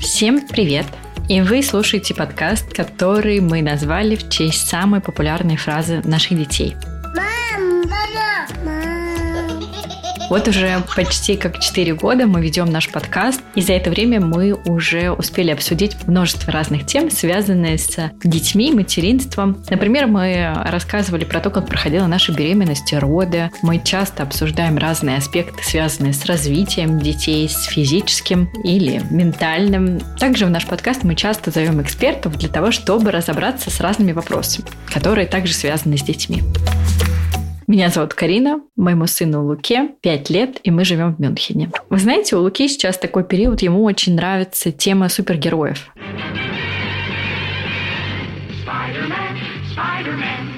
Всем привет! И вы слушаете подкаст, который мы назвали в честь самой популярной фразы наших детей. Вот уже почти как 4 года мы ведем наш подкаст, и за это время мы уже успели обсудить множество разных тем, связанных с детьми, материнством. Например, мы рассказывали про то, как проходила наша беременность и роды. Мы часто обсуждаем разные аспекты, связанные с развитием детей, с физическим или ментальным. Также в наш подкаст мы часто зовем экспертов для того, чтобы разобраться с разными вопросами, которые также связаны с детьми. Меня зовут Карина, моему сыну Луке 5 лет, и мы живем в Мюнхене. Вы знаете, у Луки сейчас такой период, ему очень нравится тема супергероев.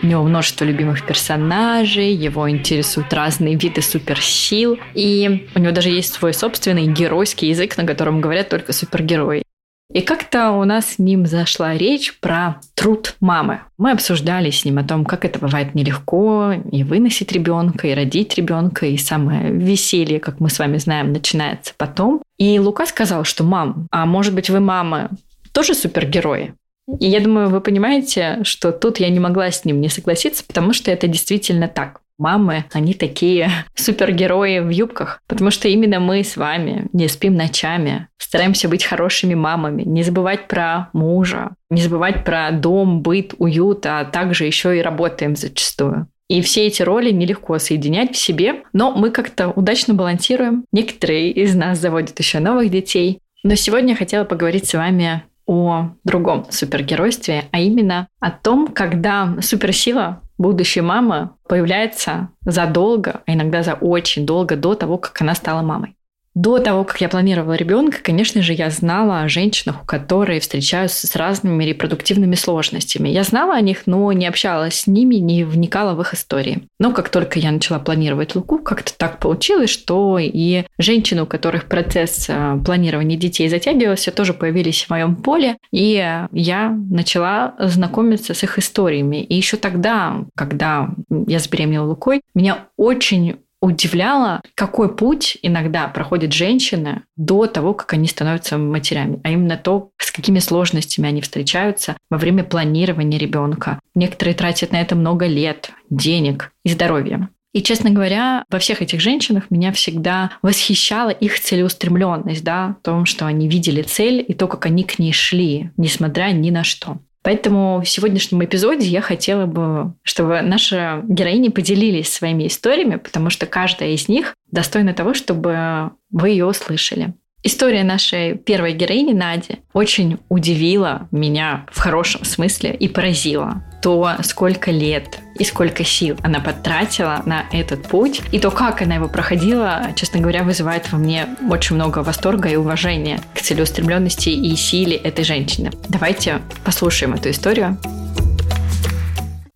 У него множество любимых персонажей, его интересуют разные виды суперсил, и у него даже есть свой собственный геройский язык, на котором говорят только супергерои. И как-то у нас с ним зашла речь про труд мамы. Мы обсуждали с ним о том, как это бывает нелегко, и выносить ребенка, и родить ребенка, и самое веселье, как мы с вами знаем, начинается потом. И Лука сказал, что «Мам, а может быть вы, мама, тоже супергерои?» И я думаю, вы понимаете, что тут я не могла с ним не согласиться, потому что это действительно так. Мамы, они такие супергерои в юбках, потому что именно мы с вами не спим ночами, стараемся быть хорошими мамами, не забывать про мужа, не забывать про дом, быт, уют, а также еще и работаем зачастую. И все эти роли нелегко соединять в себе, но мы как-то удачно балансируем. Некоторые из нас заводят еще новых детей. Но сегодня я хотела поговорить с вами о другом супергеройстве, а именно о том, когда суперсила будущей мамы появляется задолго, а иногда за очень долго до того, как она стала мамой. До того, как я планировала ребенка, конечно же, я знала о женщинах, которые встречаются с разными репродуктивными сложностями. Я знала о них, но не общалась с ними, не вникала в их истории. Но как только я начала планировать Луку, как-то так получилось, что и женщины, у которых процесс планирования детей затягивался, тоже появились в моем поле. И я начала знакомиться с их историями. И еще тогда, когда я забеременела Лукой, меня очень удивляло, какой путь иногда проходит женщина до того, как они становятся матерями, а именно то, с какими сложностями они встречаются во время планирования ребенка. Некоторые тратят на это много лет, денег и здоровья. И, честно говоря, во всех этих женщинах меня всегда восхищала их целеустремленность, да, в том, что они видели цель и то, как они к ней шли, несмотря ни на что. Поэтому в сегодняшнем эпизоде я хотела бы, чтобы наши героини поделились своими историями, потому что каждая из них достойна того, чтобы вы ее услышали. История нашей первой героини Нади очень удивила меня в хорошем смысле и поразила. То, сколько лет и сколько сил она потратила на этот путь, и то, как она его проходила, честно говоря, вызывает во мне очень много восторга и уважения к целеустремленности и силе этой женщины. Давайте послушаем эту историю.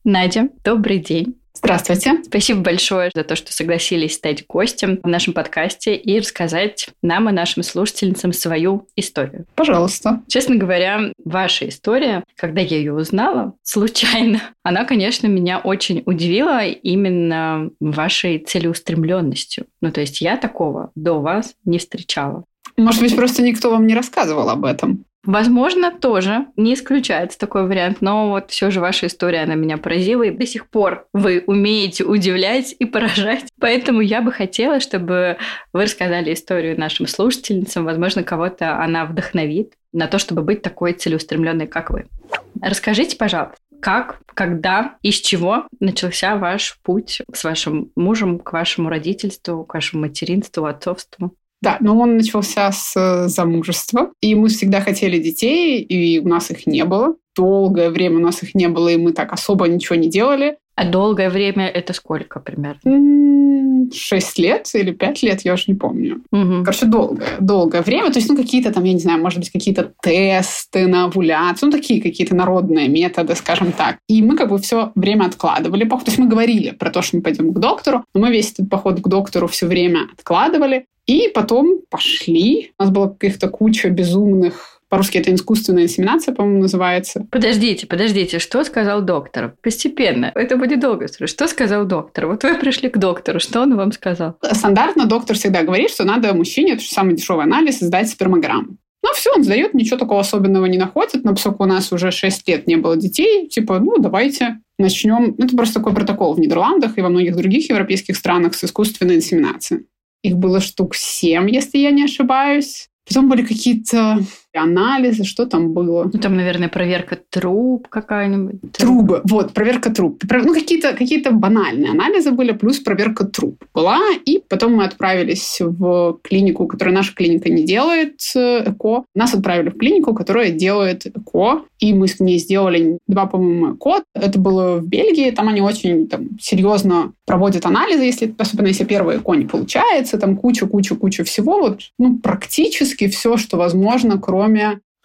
Надя, добрый день. Здравствуйте. Спасибо большое за то, что согласились стать гостем в нашем подкасте и рассказать нам и нашим слушательницам свою историю. Пожалуйста. Честно говоря, ваша история, когда я ее узнала, случайно, она, конечно, меня очень удивила именно вашей целеустремленностью. Ну, то есть я такого до вас не встречала. Может быть, просто никто вам не рассказывал об этом? Возможно, тоже. Не исключается такой вариант, но вот все же ваша история, она меня поразила, и до сих пор вы умеете удивлять и поражать. Поэтому я бы хотела, чтобы вы рассказали историю нашим слушательницам. Возможно, кого-то она вдохновит на то, чтобы быть такой целеустремленной, как вы. Расскажите, пожалуйста, как, когда, из чего начался ваш путь с вашим мужем к вашему родительству, к вашему материнству, отцовству? Да, но он начался с замужества, и мы всегда хотели детей, и у нас их не было. Долгое время у нас их не было, и мы так особо ничего не делали. А долгое время это сколько примерно? 6 лет или 5 лет, я уже не помню. Угу. Короче, долгое время. То есть, ну, какие-то там, я не знаю, может быть, какие-то тесты на овуляцию, ну, такие какие-то народные методы, скажем так. И мы как бы все время откладывали поход. То есть мы говорили про то, что мы пойдем к доктору, но мы весь этот поход к доктору все время откладывали. И потом пошли. У нас была каких-то куча безумных По-русски это искусственная инсеминация, по-моему, называется. Подождите, что сказал доктор? Постепенно. Это будет долго. Что сказал доктор? Вот вы пришли к доктору, что он вам сказал? Стандартно доктор всегда говорит, что надо мужчине, это же самый дешевый анализ, сдать спермограмму. Ну, все, он сдает, ничего такого особенного не находит, но поскольку у нас уже 6 лет не было детей, типа, ну, давайте начнем. Это просто такой протокол в Нидерландах и во многих других европейских странах с искусственной инсеминацией. Их было штук 7, если я не ошибаюсь. Потом были какие-то анализы, что там было. Ну, там, наверное, проверка труб какая-нибудь. Трубы, вот, проверка труб. Ну, какие-то банальные анализы были, плюс проверка труб была. И потом мы отправились в клинику, которую наша клиника не делает ЭКО. Нас отправили в клинику, которая делает ЭКО. И мы с ней сделали 2, по-моему, ЭКО. Это было в Бельгии. Там они очень серьезно проводят анализы, если, особенно если первое ЭКО не получается. Там куча всего. Вот, ну, практически все, что возможно, кроме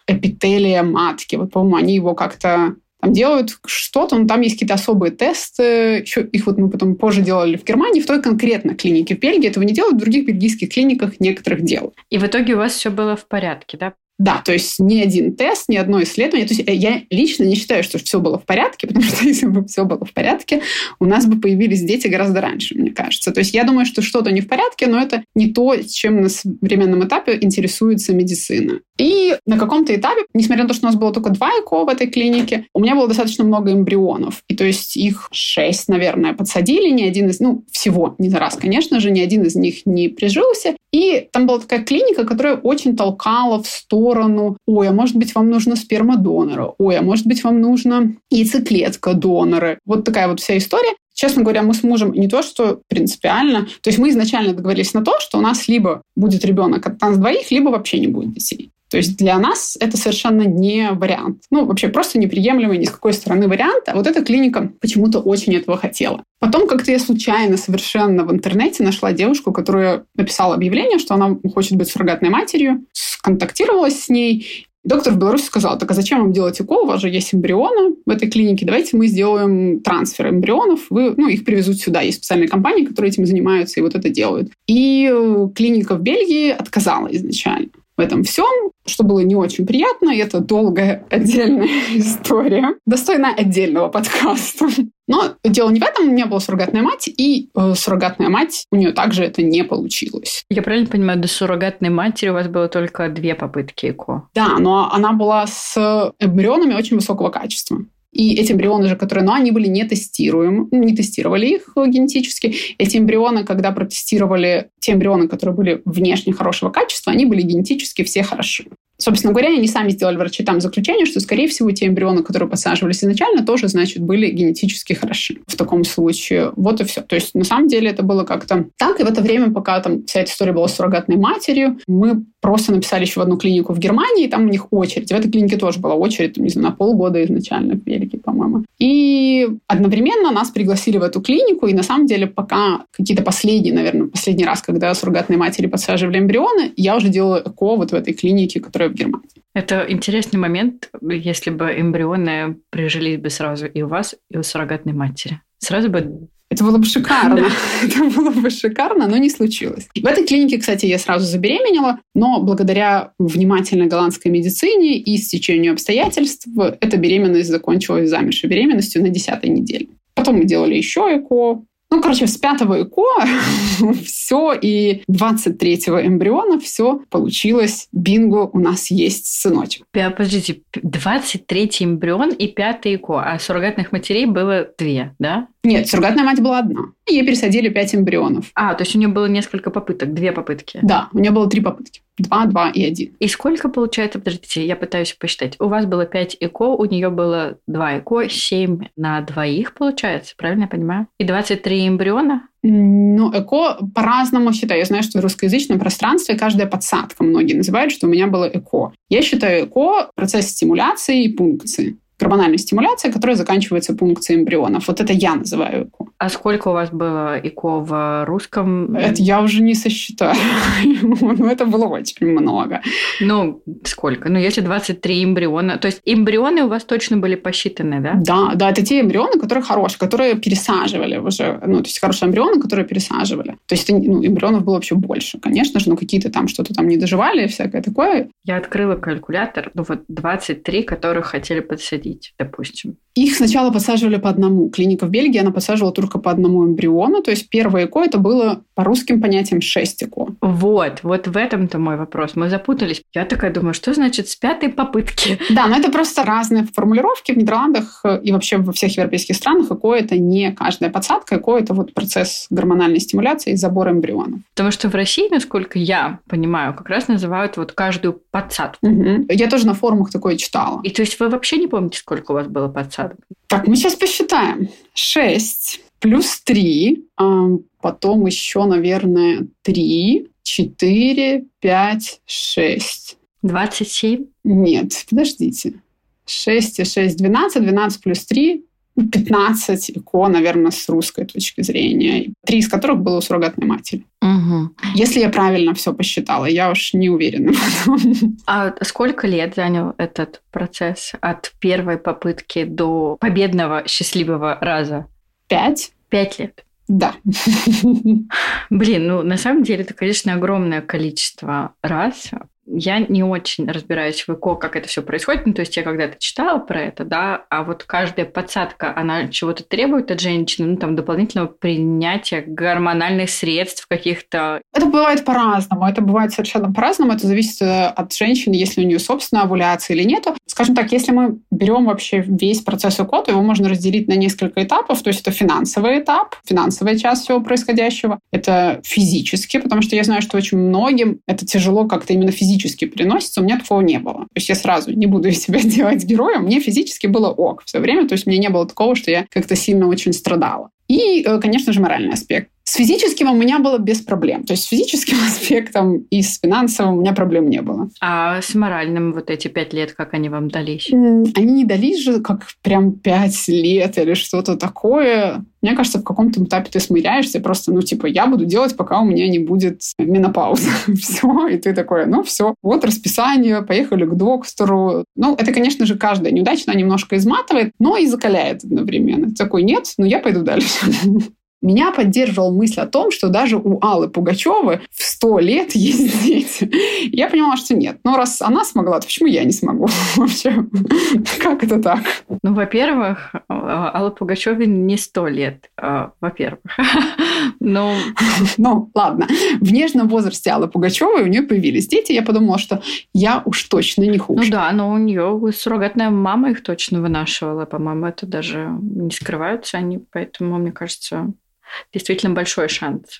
эпителия матки. Вот, по-моему, они его как-то там делают что-то, но там есть какие-то особые тесты. Еще их вот мы потом позже делали в Германии, в той конкретно клинике в Бельгии. Этого не делают, в других бельгийских клиниках некоторых делают. И в итоге у вас все было в порядке, да? Да, то есть ни один тест, ни одно исследование. То есть я лично не считаю, что все было в порядке, потому что если бы все было в порядке, у нас бы появились дети гораздо раньше, мне кажется. То есть я думаю, что что-то не в порядке, но это не то, чем на современном этапе интересуется медицина. И на каком-то этапе, несмотря на то, что у нас было только 2 ЭКО в этой клинике, у меня было достаточно много эмбрионов. И то есть их 6, наверное, подсадили, ни один из... Ну, всего, не за раз, конечно же, ни один из них не прижился. И там была такая клиника, которая очень толкала в сторону, ой, а может быть, вам нужно спермодонора, ой, а может быть, вам нужна яйцеклетка донора. Вот такая вот вся история. Честно говоря, мы с мужем не то, что принципиально. То есть мы изначально договорились на то, что у нас либо будет ребенок от нас двоих, либо вообще не будет детей. То есть для нас это совершенно не вариант. Ну, вообще просто неприемлемый ни с какой стороны вариант. А вот эта клиника почему-то очень этого хотела. Потом как-то я случайно совершенно в интернете нашла девушку, которая написала объявление, что она хочет быть суррогатной матерью, сконтактировалась с ней. Доктор в Беларуси сказал: так а зачем вам делать ЭКО? У вас же есть эмбрионы в этой клинике. Давайте мы сделаем трансфер эмбрионов. Вы, ну, их привезут сюда. Есть специальные компании, которые этим занимаются и вот это делают. И клиника в Бельгии отказала изначально в этом всем, что было не очень приятно. И это долгая отдельная история, достойна отдельного подкаста. Но дело не в этом. У меня была суррогатная мать, и суррогатная мать, у нее также это не получилось. Я правильно понимаю, до суррогатной матери у вас было только 2 попытки ЭКО? Да, но она была с эмбрионами очень высокого качества. И эти эмбрионы же, которые, ну, они были нетестируемы, не тестировали их генетически. Эти эмбрионы, когда протестировали те эмбрионы, которые были внешне хорошего качества, они были генетически все хороши. Собственно говоря, они сами сделали, врачи, там заключение, что, скорее всего, те эмбрионы, которые подсаживались изначально, тоже, значит, были генетически хороши. В таком случае вот и все. То есть, на самом деле, это было как-то так. И в это время, пока там вся эта история была с суррогатной матерью, мы просто написали еще в одну клинику в Германии, и там у них очередь. В этой клинике тоже была очередь, не знаю, на полгода изначально, в Бельгии, по-моему. И одновременно нас пригласили в эту клинику, и, на самом деле, пока какие-то последний раз, когда суррогатные матери подсаживали эмбрионы, я уже делала ЭКО вот в этой клинике, которая в Германии. Это интересный момент, если бы эмбрионы прижились бы сразу и у вас, и у суррогатной матери. Сразу бы... Это было бы шикарно. Это было бы шикарно, но не случилось. В этой клинике, кстати, я сразу забеременела, но благодаря внимательной голландской медицине и стечению обстоятельств эта беременность закончилась замершей беременностью на 10-й неделе. Потом мы делали еще ЭКО. Ну, короче, с 5-го ЭКО все, и 23-го эмбриона все получилось. Бинго, у нас есть сыночек. Подождите, 23-й эмбрион и 5-й ЭКО, а суррогатных матерей было 2, да? Нет, суррогатная мать была одна. Ей пересадили 5 эмбрионов. А, то есть у нее было несколько попыток, 2 попытки? Да, у нее было 3 попытки. 2, 2 и 1. И сколько получается, подождите, я пытаюсь посчитать. У вас было 5 ЭКО, у нее было 2 ЭКО, 7 на двоих получается, правильно я понимаю? И 23 эмбриона? Ну, ЭКО по-разному считаю. Я знаю, что в русскоязычном пространстве каждая подсадка, многие называют, что у меня было ЭКО. Я считаю ЭКО процесс стимуляции и пункции. Гормональная стимуляция, которая заканчивается пункцией эмбрионов. Вот это я называю ЭКО. А сколько у вас было ИКО в русском? Это я уже не сосчитаю. Ну, это было очень много. Ну, сколько? Ну, если 23 эмбриона. То есть эмбрионы у вас точно были посчитаны, да? Да, да, это те эмбрионы, которые хорошие, которые пересаживали уже. Ну, то есть хорошие эмбрионы, которые пересаживали. То есть эмбрионов было вообще больше, конечно же. Ну, какие-то там что-то там не доживали и всякое такое. Я открыла калькулятор. Ну, вот 23, которых хотели подсадить, допустим. Их сначала подсаживали по одному. Клиника в Бельгии, она подсаживала только по одному эмбриону. То есть первое ЭКО это было по русским понятиям 6 ЭКО. Вот в этом-то мой вопрос. Мы запутались. Я такая думаю, что значит с пятой попытки? Да, но это просто разные формулировки. В Нидерландах и вообще во всех европейских странах ЭКО это не каждая подсадка. ЭКО это вот процесс гормональной стимуляции и забора эмбрионов. Потому что в России, насколько я понимаю, как раз называют вот каждую подсадку. Угу. Я тоже на форумах такое читала. И то есть вы вообще не помните, сколько у вас было подсадок? Так, мы сейчас посчитаем. 6 плюс 3, потом еще, наверное, 3, 4, 5, 6. 27? Нет, подождите. 6 и 6, 12, 12 плюс 3, 15 ЭКО, наверное, с русской точки зрения. 3 из которых было у суррогатной матери. Угу. Если я правильно все посчитала, я уж не уверена. А сколько лет занял этот процесс от первой попытки до победного счастливого раза? 5. 5 лет? Да. Блин, ну на самом деле это, конечно, огромное количество раз. Я не очень разбираюсь в ЭКО, как это все происходит. Ну, то есть я когда-то читала про это, да, а вот каждая подсадка, она чего-то требует от женщины, ну, там, дополнительного принятия гормональных средств каких-то. Это бывает по-разному. Это бывает совершенно по-разному. Это зависит от женщины, если у нее собственная овуляция или нету. Скажем так, если мы берем вообще весь процесс ЭКО, то его можно разделить на несколько этапов. То есть это финансовый этап, финансовая часть всего происходящего. Это физически, потому что я знаю, что очень многим это тяжело как-то именно физически переносится, у меня такого не было. То есть я сразу не буду из себя делать героем, мне физически было ок все время, то есть мне не было такого, что я как-то сильно очень страдала. И, конечно же, моральный аспект. С физическим у меня было без проблем. То есть с физическим аспектом и с финансовым у меня проблем не было. А с моральным вот эти 5 лет, как они вам дались? Они не дались же как прям 5 лет или что-то такое. Мне кажется, в каком-то этапе ты смиряешься, просто, ну, типа, я буду делать, пока у меня не будет менопаузы. Все, и ты такой, ну, все, вот расписание, поехали к доктору. Ну, это, конечно же, каждая неудача, она немножко изматывает, но и закаляет одновременно. Ты такой, нет, ну, я пойду дальше. Меня поддерживала мысль о том, что даже у Аллы Пугачевой в 100 лет есть дети. Я понимала, что нет. Но раз она смогла, то почему я не смогу вообще? Как это так? Ну, во-первых, Алла Пугачевой не 100 лет. Во-первых. Ну, ладно. В нежном возрасте Аллы Пугачевой у нее появились дети. Я подумала, что я уж точно не хуже. Ну да, но у нее суррогатная мама их точно вынашивала. По-моему, это даже не скрываются они. Поэтому, мне кажется... Действительно большой шанс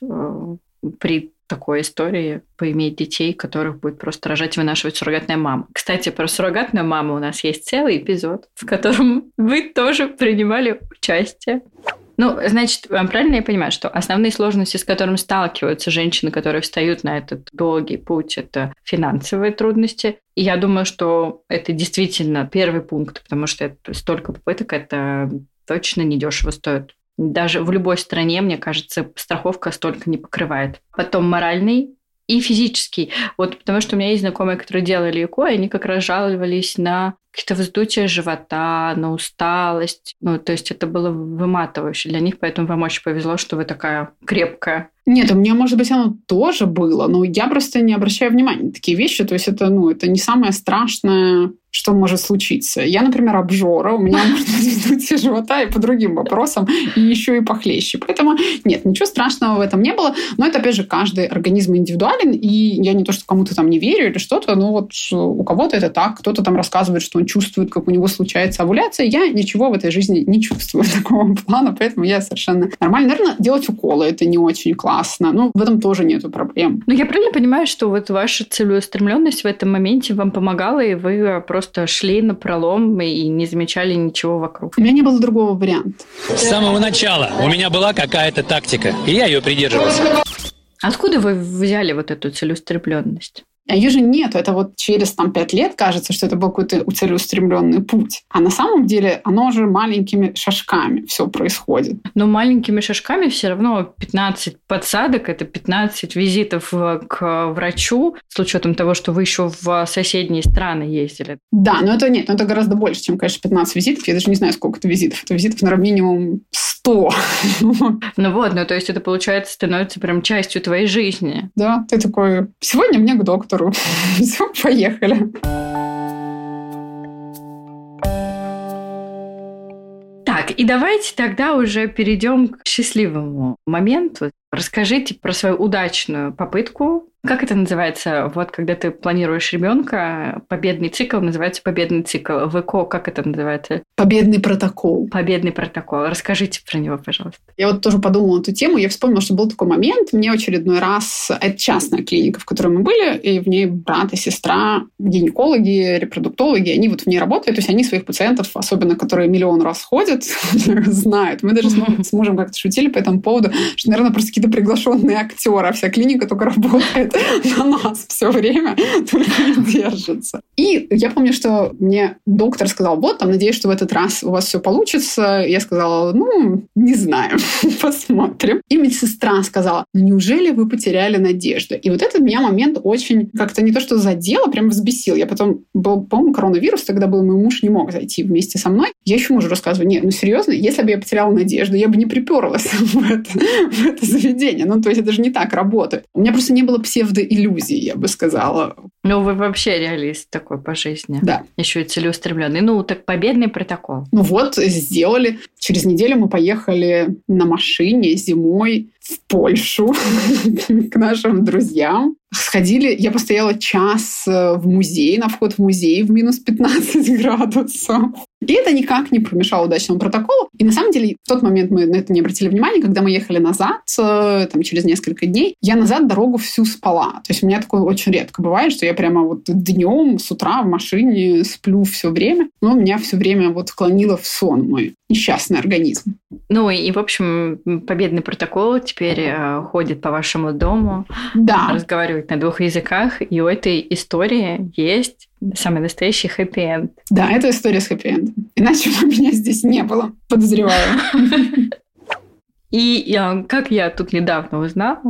при такой истории поиметь детей, которых будет просто рожать и вынашивать суррогатная мама. Кстати, про суррогатную маму у нас есть целый эпизод, в котором вы тоже принимали участие. Ну, значит, правильно я понимаю, что основные сложности, с которыми сталкиваются женщины, которые встают на этот долгий путь, это финансовые трудности. И я думаю, что это действительно первый пункт, потому что это столько попыток, это точно недешево стоит. Даже в любой стране, мне кажется, страховка столько не покрывает. Потом моральный и физический. Вот потому что у меня есть знакомые, которые делали ЭКО, и они как раз жаловались на какие-то вздутия живота, на усталость. Ну, то есть это было выматывающе для них, поэтому вам очень повезло, что вы такая крепкая. Нет, у меня, может быть, оно тоже было, но я просто не обращаю внимания на такие вещи. То есть это, ну, это не самое страшное, что может случиться. Я, например, обжора, у меня может быть вздутие живота и по другим вопросам, и еще и похлеще. Поэтому нет, ничего страшного в этом не было. Но это, опять же, каждый организм индивидуален, и я не то, что кому-то там не верю или что-то, но вот у кого-то это так, кто-то там рассказывает, что он чувствует, как у него случается овуляция. Я ничего в этой жизни не чувствую такого плана, поэтому я совершенно нормально. Наверное, делать уколы — это не очень классно. Ну, в этом тоже нету проблем. Но я правильно понимаю, что вот ваша целеустремленность в этом моменте вам помогала, и вы просто шли напролом и не замечали ничего вокруг. У меня не было другого варианта. С самого начала у меня была какая-то тактика, и я ее придерживался. Откуда вы взяли вот эту целеустремленность? А ее же нет. Это вот через там, 5 лет кажется, что это был какой-то целеустремленный путь. А на самом деле оно же маленькими шажками все происходит. Но маленькими шажками все равно 15 подсадок, это 15 визитов к врачу, с учетом того, что вы еще в соседние страны ездили. Да, но это нет, но это гораздо больше, чем, конечно, 15 визитов. Я даже не знаю, сколько это визитов. Это визитов, наверное, минимум 100. Ну вот, ну то есть это, получается, становится прям частью твоей жизни. Да, ты такой, сегодня мне к доктору. Все, поехали. Так, и давайте тогда уже перейдем к счастливому моменту. Расскажите про свою удачную попытку. Как это называется? Вот когда ты планируешь ребенка, победный цикл называется победный цикл. В ЭКО как это называется? Победный протокол. Победный протокол. Расскажите про него, пожалуйста. Я вот тоже подумала эту тему. Я вспомнила, что был такой момент. Мне очередной раз... Это частная клиника, в которой мы были, и в ней брат и сестра, гинекологи, репродуктологи, они вот в ней работают. То есть они своих пациентов, особенно которые миллион раз ходят, знают. Мы даже с мужем как-то шутили по этому поводу, что, наверное, просто какие-то приглашенные актеры, а вся клиника только работает на нас все время, только не держится. И я помню, что мне доктор сказал, вот, там, надеюсь, что в этот раз у вас все получится. Я сказала, ну, не знаю, посмотрим. И медсестра сказала, ну, неужели вы потеряли надежду? И вот этот меня момент очень как-то не то что задел, а прям взбесил. Я потом, был, по-моему, коронавирус тогда был, мой муж не мог зайти вместе со мной. Я еще мужу рассказываю, нет, ну, серьезно, если бы я потеряла надежду, я бы не приперлась в это заведение. Ну, то есть это же не так работает. У меня просто не было псевдоиллюзий, я бы сказала. Ну, вы вообще реалист такой по жизни. Да. Еще и целеустремленный. Ну, так победный протокол. Ну вот, сделали. Через неделю мы поехали на машине зимой в Польшу к нашим друзьям. Сходили, я постояла час в музее, на вход в музей в минус 15 градусов. И это никак не помешало удачному протоколу. И на самом деле в тот момент мы на это не обратили внимания, когда мы ехали назад, там, через несколько дней, я назад дорогу всю спала. То есть у меня такое очень редко бывает, что я прямо вот днем с утра в машине сплю все время, но меня все время вот клонило в сон мой несчастный организм. Ну и, в общем, победный протокол теперь ходит по вашему дому, да, разговаривает на двух языках, и у этой истории есть самый настоящий хэппи-энд. Да, это история с хэппи-эндом. Иначе бы меня здесь не было, подозреваю. И как я тут недавно узнала,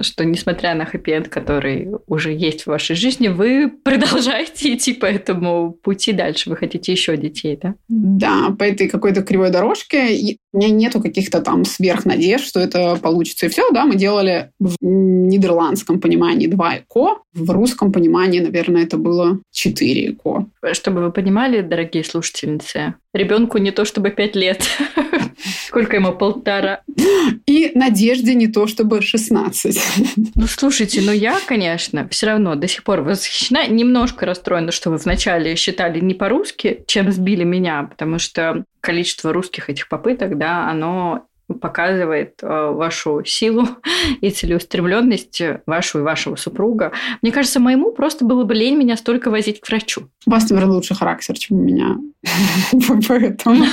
что несмотря на хэппи-энд, который уже есть в вашей жизни, вы продолжаете идти по этому пути дальше. Вы хотите еще детей, да? Да, по этой какой-то кривой дорожке. У меня нету каких-то там сверхнадежд, что это получится. И все, да, мы делали в нидерландском понимании 2 ЭКО. В русском понимании, наверное, это было 4 ЭКО. Чтобы вы понимали, дорогие слушательницы, ребенку не то чтобы 5 лет. Сколько ему? 1,5. И Надежде не то чтобы 16. Ну, слушайте, ну я, конечно, все равно до сих пор восхищена. Немножко расстроена, что вы вначале считали не по-русски, чем сбили меня, потому что количество русских этих попыток, да, оно показывает вашу силу и целеустремленность вашу и вашего супруга. Мне кажется, моему просто было бы лень меня столько возить к врачу. У вас, наверное, лучше характер, чем у меня. Поэтому...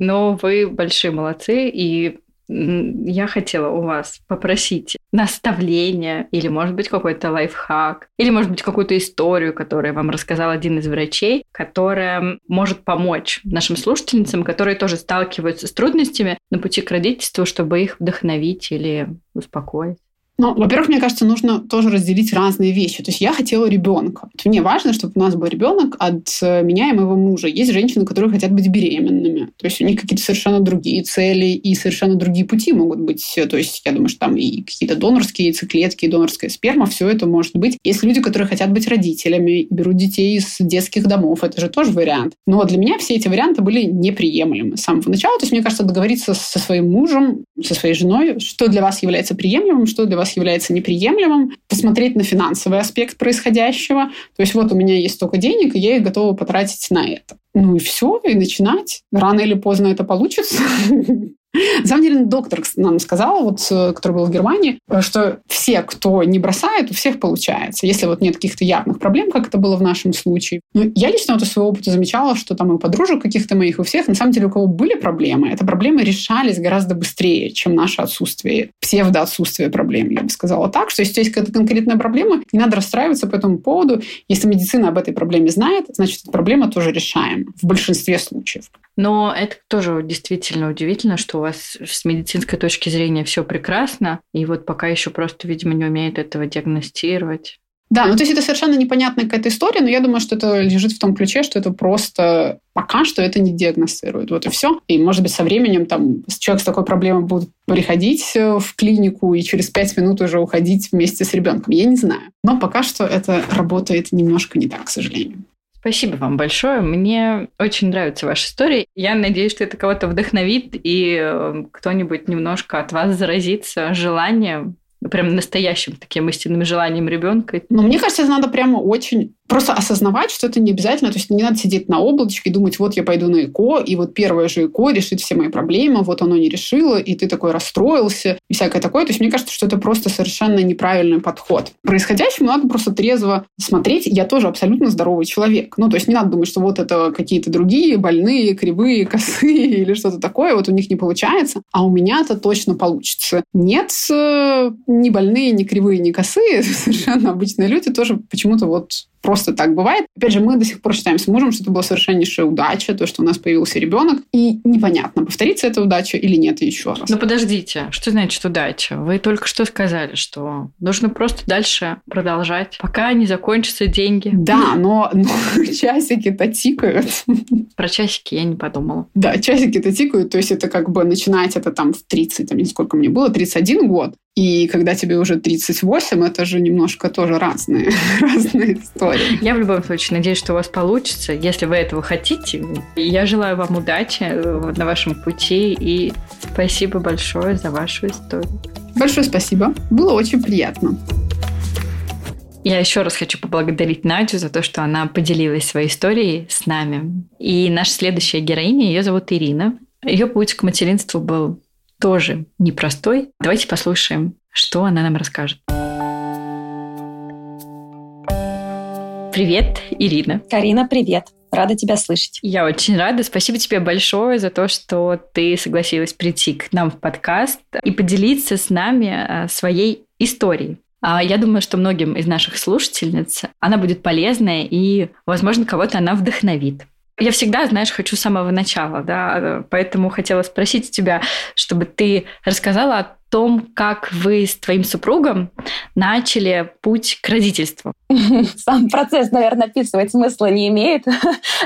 Но вы большие молодцы, и я хотела у вас попросить наставление или, может быть, какой-то лайфхак, или, может быть, какую-то историю, которую вам рассказал один из врачей, которая может помочь нашим слушательницам, которые тоже сталкиваются с трудностями на пути к родительству, чтобы их вдохновить или успокоить. Ну, во-первых, мне кажется, нужно тоже разделить разные вещи. То есть я хотела ребенка. Мне важно, чтобы у нас был ребенок от меня и моего мужа. Есть женщины, которые хотят быть беременными. То есть у них какие-то совершенно другие цели и совершенно другие пути могут быть. То есть я думаю, что там и какие-то донорские яйцеклетки, и донорская сперма, все это может быть. Есть люди, которые хотят быть родителями и берут детей из детских домов. Это же тоже вариант. Но для меня все эти варианты были неприемлемы с самого начала. То есть мне кажется, договориться со своим мужем, со своей женой, что для вас является приемлемым, что для вас является неприемлемым, посмотреть на финансовый аспект происходящего. То есть вот у меня есть столько денег, и я их готова потратить на это. Ну и все, и начинать. Рано или поздно это получится. На самом деле, доктор нам сказал, вот, который был в Германии, что все, кто не бросает, у всех получается, если вот нет каких-то явных проблем, как это было в нашем случае. Но я лично вот из своего опыта замечала, что там и у подружек каких-то моих, у всех, на самом деле, у кого были проблемы, это проблемы решались гораздо быстрее, чем наше отсутствие, псевдоотсутствие проблем, я бы сказала так, что если есть какая-то конкретная проблема, не надо расстраиваться по этому поводу. Если медицина об этой проблеме знает, значит, эта проблема тоже решаема в большинстве случаев. Но это тоже действительно удивительно, что у вас с медицинской точки зрения все прекрасно, и вот пока еще просто, видимо, не умеют этого диагностировать. Да, ну то есть это совершенно непонятная какая-то история, но я думаю, что это лежит в том ключе, что это просто пока что это не диагностирует. Вот и все. И, может быть, со временем там человек с такой проблемой будет приходить в клинику и через 5 минут уже уходить вместе с ребенком. Я не знаю. Но пока что это работает немножко не так, к сожалению. Спасибо вам большое. Мне очень нравится ваша история. Я надеюсь, что это кого-то вдохновит, и кто-нибудь немножко от вас заразится желанием, прям настоящим таким истинным желанием ребенка. Но мне кажется, это надо прямо очень просто осознавать, что это не обязательно. То есть не надо сидеть на облачке и думать, вот я пойду на ЭКО, и вот первое же ЭКО решит все мои проблемы, вот оно не решило, и ты такой расстроился, и всякое такое. То есть мне кажется, что это просто совершенно неправильный подход. Происходящему надо просто трезво смотреть. Я тоже абсолютно здоровый человек. Ну, то есть не надо думать, что вот это какие-то другие больные, кривые, косые или что-то такое, вот у них не получается, а у меня-то точно получится. Нет, ни больные, ни кривые, ни косые, совершенно обычные люди тоже почему-то вот просто так бывает. Опять же, мы до сих пор считаем с мужем, что это была совершеннейшая удача, то, что у нас появился ребенок, и непонятно, повторится эта удача или нет еще раз. Но подождите, что значит удача? Вы только что сказали, что нужно просто дальше продолжать, пока не закончатся деньги. Да, но часики-то тикают. Про часики я не подумала. Да, часики-то тикают, то есть это как бы начинать это там в 30, там, сколько мне было, 31 год. И когда тебе уже 38, это же немножко тоже разные истории. Я в любом случае надеюсь, что у вас получится. Если вы этого хотите, я желаю вам удачи на вашем пути. И спасибо большое за вашу историю. Большое спасибо. Было очень приятно. Я еще раз хочу поблагодарить Надю за то, что она поделилась своей историей с нами. И наша следующая героиня, ее зовут Ирина. Ее путь к материнству был тоже непростой. Давайте послушаем, что она нам расскажет. Привет, Ирина. Карина, привет. Рада тебя слышать. Я очень рада. Спасибо тебе большое за то, что ты согласилась прийти к нам в подкаст и поделиться с нами своей историей. Я думаю, что многим из наших слушательниц она будет полезная и, возможно, кого-то она вдохновит. Я всегда, знаешь, хочу с самого начала, да, поэтому хотела спросить тебя, чтобы ты рассказала о том, как вы с твоим супругом начали путь к родительству. Сам процесс, наверное, описывать смысла не имеет.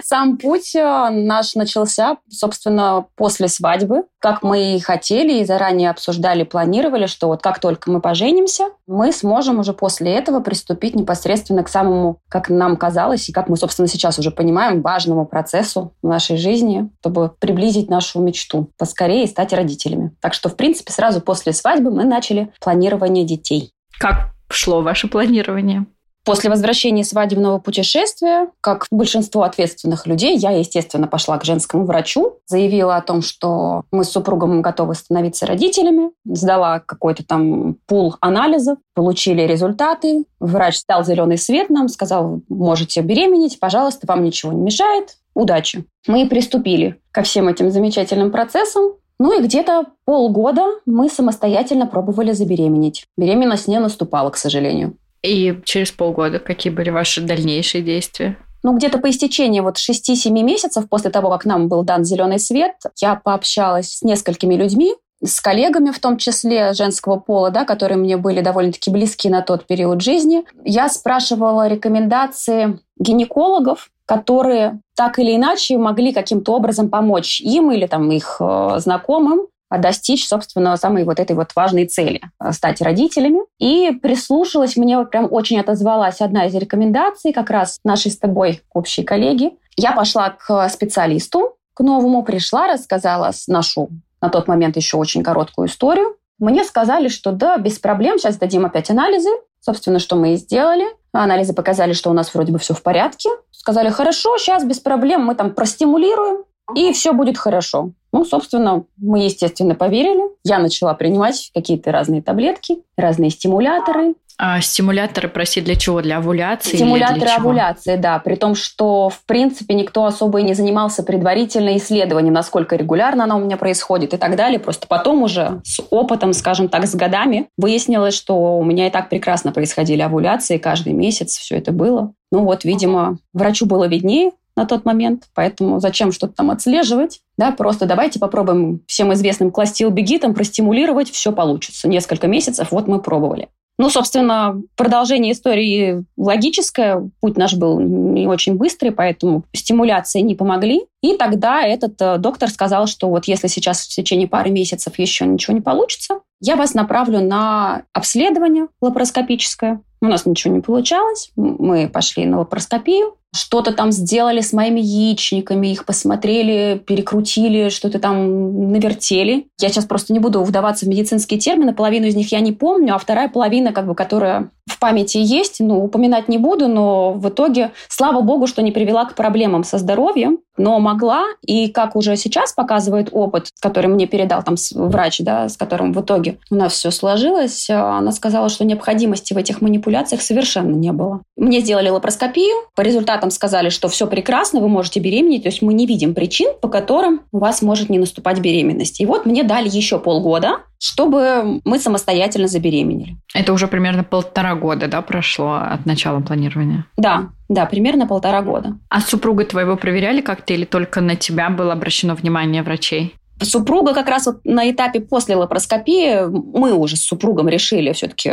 Сам путь наш начался, собственно, после свадьбы, как мы и хотели, и заранее обсуждали, планировали, что вот как только мы поженимся, мы сможем уже после этого приступить непосредственно к самому, как нам казалось, и как мы, собственно, сейчас уже понимаем, важному процессу в нашей жизни, чтобы приблизить нашу мечту, поскорее стать родителями. Так что, в принципе, сразу после свадьбы мы начали планирование детей. Как шло ваше планирование? После возвращения свадебного путешествия, как большинство ответственных людей, я, естественно, пошла к женскому врачу, заявила о том, что мы с супругом готовы становиться родителями, сдала какой-то там пул анализов, получили результаты, врач дал зеленый свет нам, сказал, можете беременеть, пожалуйста, вам ничего не мешает, удачи. Мы приступили ко всем этим замечательным процессам. Ну и где-то полгода мы самостоятельно пробовали забеременеть. Беременность не наступала, к сожалению. И через полгода какие были ваши дальнейшие действия? Ну, где-то по истечении вот 6-7 месяцев после того, как нам был дан зеленый свет, я пообщалась с несколькими людьми, с коллегами, в том числе женского пола, да, которые мне были довольно-таки близки на тот период жизни. Я спрашивала рекомендации гинекологов, которые так или иначе могли каким-то образом помочь им или там, их знакомым достичь, собственно, самой вот этой вот важной цели – стать родителями. И прислушалась, мне прям очень отозвалась одна из рекомендаций, как раз нашей с тобой общей коллеги. Я пошла к специалисту, к новому пришла, рассказала нашу, на тот момент еще очень короткую историю. Мне сказали, что да, без проблем, сейчас дадим опять анализы. Собственно, что мы и сделали. Анализы показали, что у нас вроде бы все в порядке. Сказали, хорошо, сейчас без проблем мы там простимулируем. и все будет хорошо. Ну, собственно, мы, естественно, поверили. Я начала принимать какие-то разные таблетки, разные стимуляторы. А стимуляторы, прости, для чего? Для овуляции? Стимуляторы для овуляции, да. При том, что, в принципе, никто особо и не занимался предварительным исследованием, насколько регулярно она у меня происходит и так далее. Просто потом уже с опытом, скажем так, с годами выяснилось, что у меня и так прекрасно происходили овуляции. Каждый месяц все это было. Ну вот, видимо, врачу было виднее на тот момент, поэтому зачем что-то там отслеживать, да, просто давайте попробуем всем известным клостилбегитом простимулировать, все получится. Несколько месяцев, вот мы пробовали. Ну, собственно, продолжение истории логическое, путь наш был не очень быстрый, поэтому стимуляции не помогли, и тогда этот доктор сказал, что вот если сейчас в течение пары месяцев еще ничего не получится, я вас направлю на обследование лапароскопическое. У нас ничего не получалось, мы пошли на лапароскопию, что-то там сделали с моими яичниками, их посмотрели, перекрутили, что-то там навертели. Я сейчас просто не буду вдаваться в медицинские термины, половину из них я не помню, а вторая половина, как бы, которая в памяти есть, ну, упоминать не буду, но в итоге, слава богу, что не привела к проблемам со здоровьем, но могла, и как уже сейчас показывает опыт, который мне передал там врач, да, с которым в итоге у нас все сложилось, она сказала, что необходимости в этих манипуляциях совершенно не было. Мне сделали лапароскопию, по результатам сказали, что все прекрасно, вы можете беременеть, то есть мы не видим причин, по которым у вас может не наступать беременность. И вот мне дали еще полгода, чтобы мы самостоятельно забеременели. Это уже примерно 1,5 года, да, прошло от начала планирования? Да. Да, примерно 1,5 года. А супруга твоего проверяли как-то или только на тебя было обращено внимание врачей? Супруга как раз вот на этапе после лапароскопии мы уже с супругом решили все-таки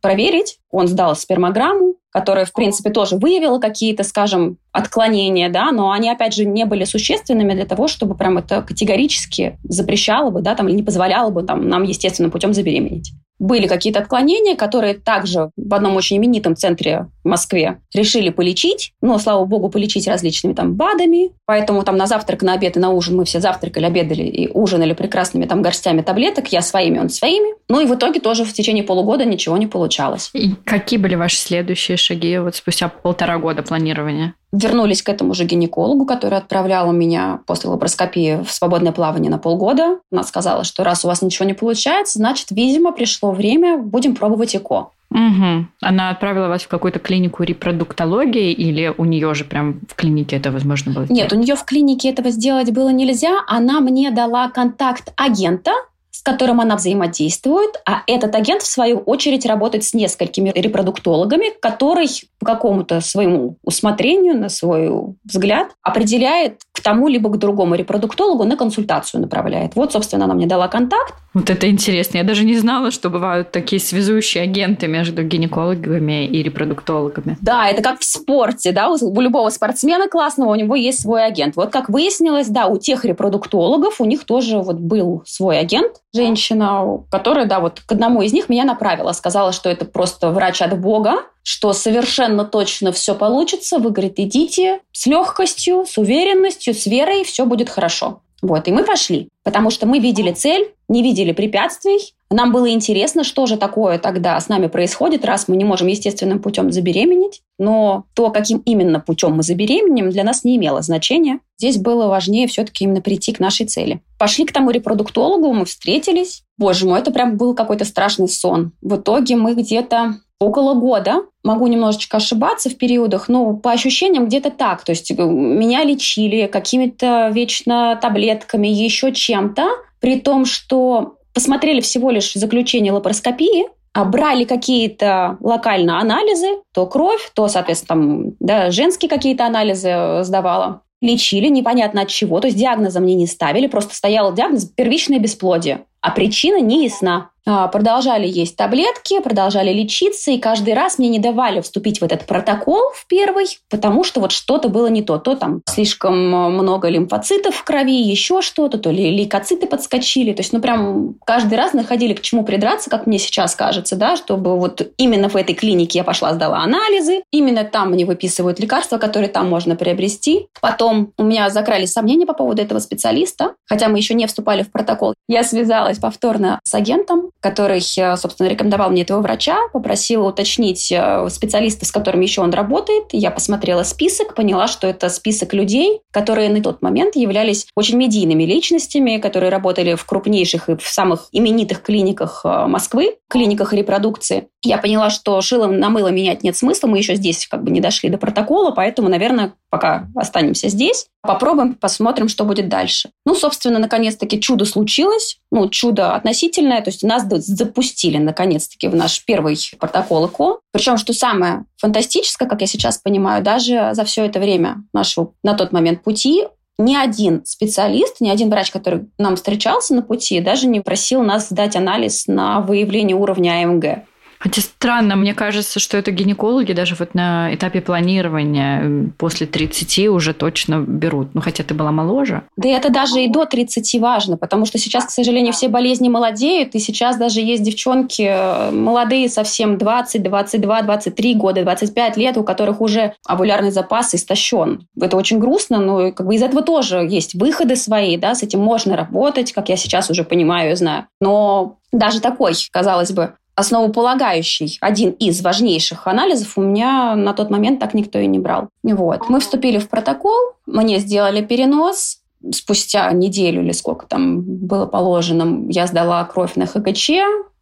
проверить. Он сдал спермограмму, которая, в принципе, тоже выявила какие-то, скажем, отклонения, да, но они, опять же, не были существенными для того, чтобы прям это категорически запрещало бы, да, там, или не позволяло бы там, нам естественным путем забеременеть. Были какие-то отклонения, которые также в одном очень именитом центре в Москве решили полечить, но, слава богу, полечить различными там БАДами, поэтому там на завтрак, на обед и на ужин мы все завтракали, обедали и ужинали прекрасными там горстями таблеток, я своими, он своими, ну и в итоге тоже в течение полугода ничего не получалось. И какие были ваши следующие шаги вот спустя 1,5 года планирования? Вернулись к этому же гинекологу, который отправлял меня после лапароскопии в свободное плавание на полгода. Она сказала, что раз у вас ничего не получается, значит, видимо, пришло время, будем пробовать ЭКО. Угу. Она отправила вас в какую-то клинику репродуктологии или у нее же прям в клинике это возможно было сделать? Нет, у нее в клинике этого сделать было нельзя. Она мне дала контакт агента, с которым она взаимодействует, а этот агент, в свою очередь, работает с несколькими репродуктологами, который по какому-то своему усмотрению, на свой взгляд, определяет к тому либо к другому репродуктологу, на консультацию направляет. Вот, собственно, она мне дала контакт. Вот это интересно. Я даже не знала, что бывают такие связующие агенты между гинекологами и репродуктологами. Да, это как в спорте, да, у любого спортсмена классного у него есть свой агент. Вот как выяснилось, да, у тех репродуктологов у них тоже вот был свой агент, женщина, которая, да, вот к одному из них меня направила. Сказала, что это просто врач от Бога, что совершенно точно все получится. Вы, говорит, идите с легкостью, с уверенностью, с верой, все будет хорошо. Вот, и мы пошли, потому что мы видели цель, не видели препятствий. Нам было интересно, что же такое тогда с нами происходит, раз мы не можем естественным путем забеременеть. Но то, каким именно путем мы забеременеем, для нас не имело значения. Здесь было важнее все-таки именно прийти к нашей цели. Пошли к тому репродуктологу, мы встретились. Боже мой, это прям был какой-то страшный сон. В итоге мы где-то около года, могу немножечко ошибаться в периодах, но по ощущениям где-то так. То есть меня лечили какими-то вечно таблетками, еще чем-то, при том, что посмотрели всего лишь заключение лапароскопии, брали какие-то локально анализы, то кровь, то, соответственно, там, да, женские какие-то анализы сдавала. Лечили непонятно от чего, то есть диагноза мне не ставили, просто стоял диагноз первичное бесплодие, а причина не ясна. Продолжали есть таблетки, продолжали лечиться, и каждый раз мне не давали вступить в этот протокол в первый, потому что вот что-то было не то. То там слишком много лимфоцитов в крови, еще что-то, то ли лейкоциты подскочили. То есть, ну, прям каждый раз находили к чему придраться, как мне сейчас кажется, да, чтобы вот именно в этой клинике я пошла, сдала анализы, именно там мне выписывают лекарства, которые там можно приобрести. Потом у меня закрались сомнения по поводу этого специалиста, хотя мы еще не вступали в протокол. Я связалась повторно с агентом, который, собственно, рекомендовал мне этого врача, попросила уточнить специалистов, с которыми еще он работает. Я посмотрела список, поняла, что это список людей, которые на тот момент являлись очень медийными личностями, которые работали в крупнейших и в самых именитых клиниках Москвы, клиниках репродукции. Я поняла, что шилом на мыло менять нет смысла, мы еще здесь как бы не дошли до протокола, поэтому, наверное, пока останемся здесь, попробуем, посмотрим, что будет дальше. Ну, собственно, наконец-таки чудо случилось, ну, чудо относительное, то есть нас запустили, наконец-таки, в наш первый протокол ЭКО. Причем, что самое фантастическое, как я сейчас понимаю, даже за все это время нашего на тот момент пути ни один специалист, ни один врач, который нам встречался на пути, даже не просил нас сдать анализ на выявление уровня АМГ. Хотя странно, мне кажется, что это гинекологи даже вот на этапе планирования после 30 уже точно берут. Ну, хотя ты была моложе. Да это даже и до 30 важно, потому что сейчас, к сожалению, все болезни молодеют, и сейчас даже есть девчонки молодые совсем 20, 22, 23 года, 25 лет, у которых уже овулярный запас истощен. Это очень грустно, но как бы из этого тоже есть выходы свои, да, с этим можно работать, как я сейчас уже понимаю и знаю. Но даже такой, казалось бы, основополагающий, один из важнейших анализов у меня на тот момент так никто и не брал. Вот. Мы вступили в протокол, мне сделали перенос. Спустя неделю или сколько там было положено, я сдала кровь на ХГЧ.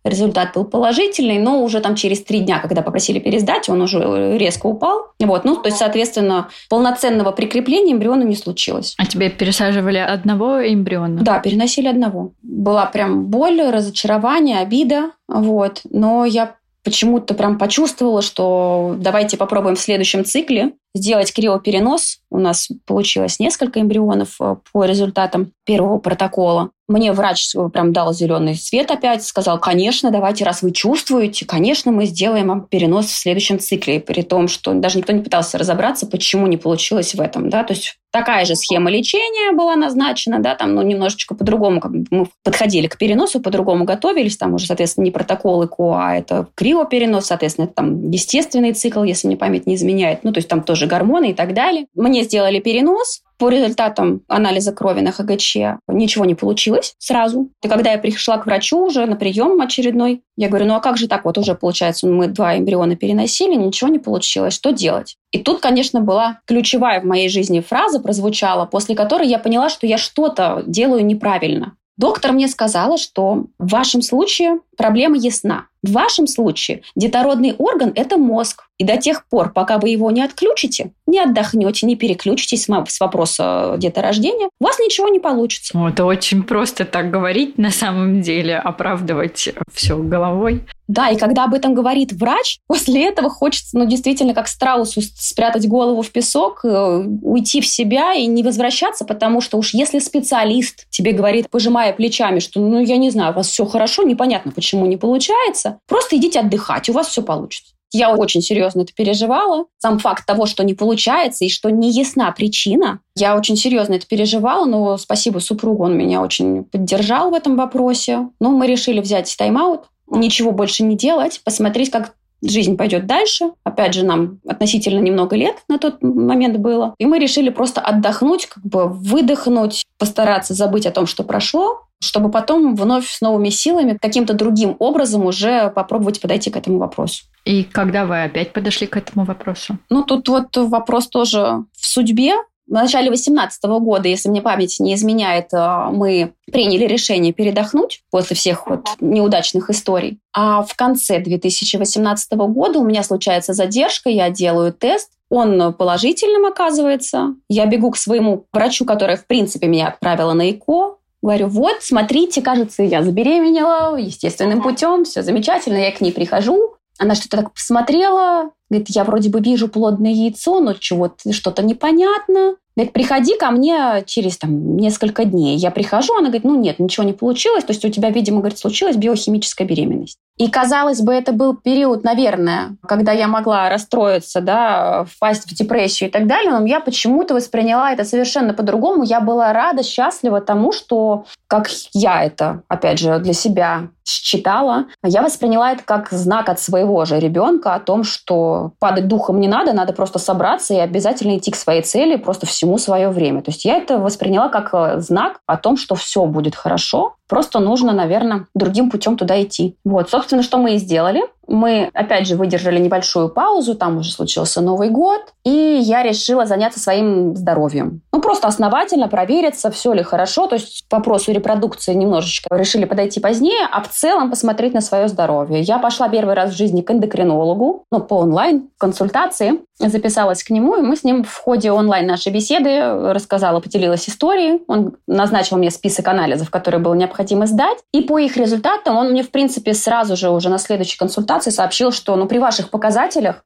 Результат был положительный, но уже там через 3 дня, когда попросили пересдать, он уже резко упал. Вот. Ну, то есть, соответственно, полноценного прикрепления эмбриона не случилось. А тебе пересаживали одного эмбриона? Да, переносили одного. Была прям боль, разочарование, обида. Вот. Но я почему-то прям почувствовала, что давайте попробуем в следующем цикле сделать криоперенос. У нас получилось несколько эмбрионов по результатам первого протокола. Мне врач прям дал зеленый свет опять, сказал, конечно, давайте, раз вы чувствуете, конечно, мы сделаем вам перенос в следующем цикле. При том, что даже никто не пытался разобраться, почему не получилось в этом. Да? То есть такая же схема лечения была назначена, да, там, ну, немножечко по-другому. Как бы мы подходили к переносу, по-другому готовились. Там уже, соответственно, не протокол ЭКО, а это криоперенос, соответственно, это там естественный цикл, если мне память не изменяет. Ну, то есть там тоже гормоны и так далее. Мне сделали перенос. По результатам анализа крови на ХГЧ ничего не получилось сразу. И когда я пришла к врачу уже на прием очередной, я говорю, ну а как же так? Вот уже, получается, мы 2 эмбриона переносили, ничего не получилось. Что делать? И тут, конечно, была ключевая в моей жизни фраза прозвучала, после которой я поняла, что я что-то делаю неправильно. Доктор мне сказала, что в вашем случае проблема ясна. В вашем случае детородный орган – это мозг. И до тех пор, пока вы его не отключите, не отдохнете, не переключитесь с вопроса деторождения, у вас ничего не получится. Это очень просто так говорить на самом деле, оправдывать все головой. Да, и когда об этом говорит врач, после этого хочется, ну, действительно, как страусу спрятать голову в песок, уйти в себя и не возвращаться, потому что уж если специалист тебе говорит, пожимая плечами, что, ну, я не знаю, у вас все хорошо, непонятно, почему не получается, просто идите отдыхать, у вас все получится. Я очень серьезно это переживала. Сам факт того, что не получается и что не ясна причина, я очень серьезно это переживала, но спасибо супругу, он меня очень поддержал в этом вопросе. Ну, мы решили взять тайм-аут, ничего больше не делать, посмотреть, как жизнь пойдет дальше. Опять же, нам относительно немного лет на тот момент было. И мы решили просто отдохнуть, как бы выдохнуть, постараться забыть о том, что прошло, чтобы потом вновь с новыми силами каким-то другим образом уже попробовать подойти к этому вопросу. И когда вы опять подошли к этому вопросу? Ну, тут вот вопрос тоже в судьбе. В начале 2018 года, если мне память не изменяет, мы приняли решение передохнуть после всех вот неудачных историй. А в конце 2018 года у меня случается задержка, я делаю тест. Он положительным оказывается. Я бегу к своему врачу, которая, в принципе, меня отправила на ЭКО. Говорю, вот, смотрите, кажется, я забеременела естественным путем, все замечательно, я к ней прихожу. Она что-то так посмотрела, говорит, я вроде бы вижу плодное яйцо, но чего-то, что-то непонятно. Говорит, приходи ко мне через там, несколько дней. Я прихожу, она говорит, ну нет, ничего не получилось. То есть у тебя, видимо, говорит, случилась биохимическая беременность. И, казалось бы, это был период, наверное, когда я могла расстроиться, да, впасть в депрессию и так далее, но я почему-то восприняла это совершенно по-другому. Я была рада, счастлива тому, что, как я это, опять же, для себя считала, я восприняла это как знак от своего же ребенка о том, что падать духом не надо, надо просто собраться и обязательно идти к своей цели, просто всему свое время. То есть я это восприняла как знак о том, что все будет хорошо. Просто нужно, наверное, другим путем туда идти. Вот, собственно, что мы и сделали. Мы, опять же, выдержали небольшую паузу, там уже случился Новый год, и я решила заняться своим здоровьем. Ну, просто основательно провериться, все ли хорошо. То есть к вопросу репродукции немножечко решили подойти позднее, а в целом посмотреть на свое здоровье. Я пошла первый раз в жизни к эндокринологу, по онлайн-консультации, записалась к нему, и мы с ним в ходе онлайн нашей беседы рассказала, поделилась историей. Он назначил мне список анализов, которые было необходимо сдать, и по их результатам он мне, в принципе, сразу же уже на следующей консультации сообщил, что при ваших показателях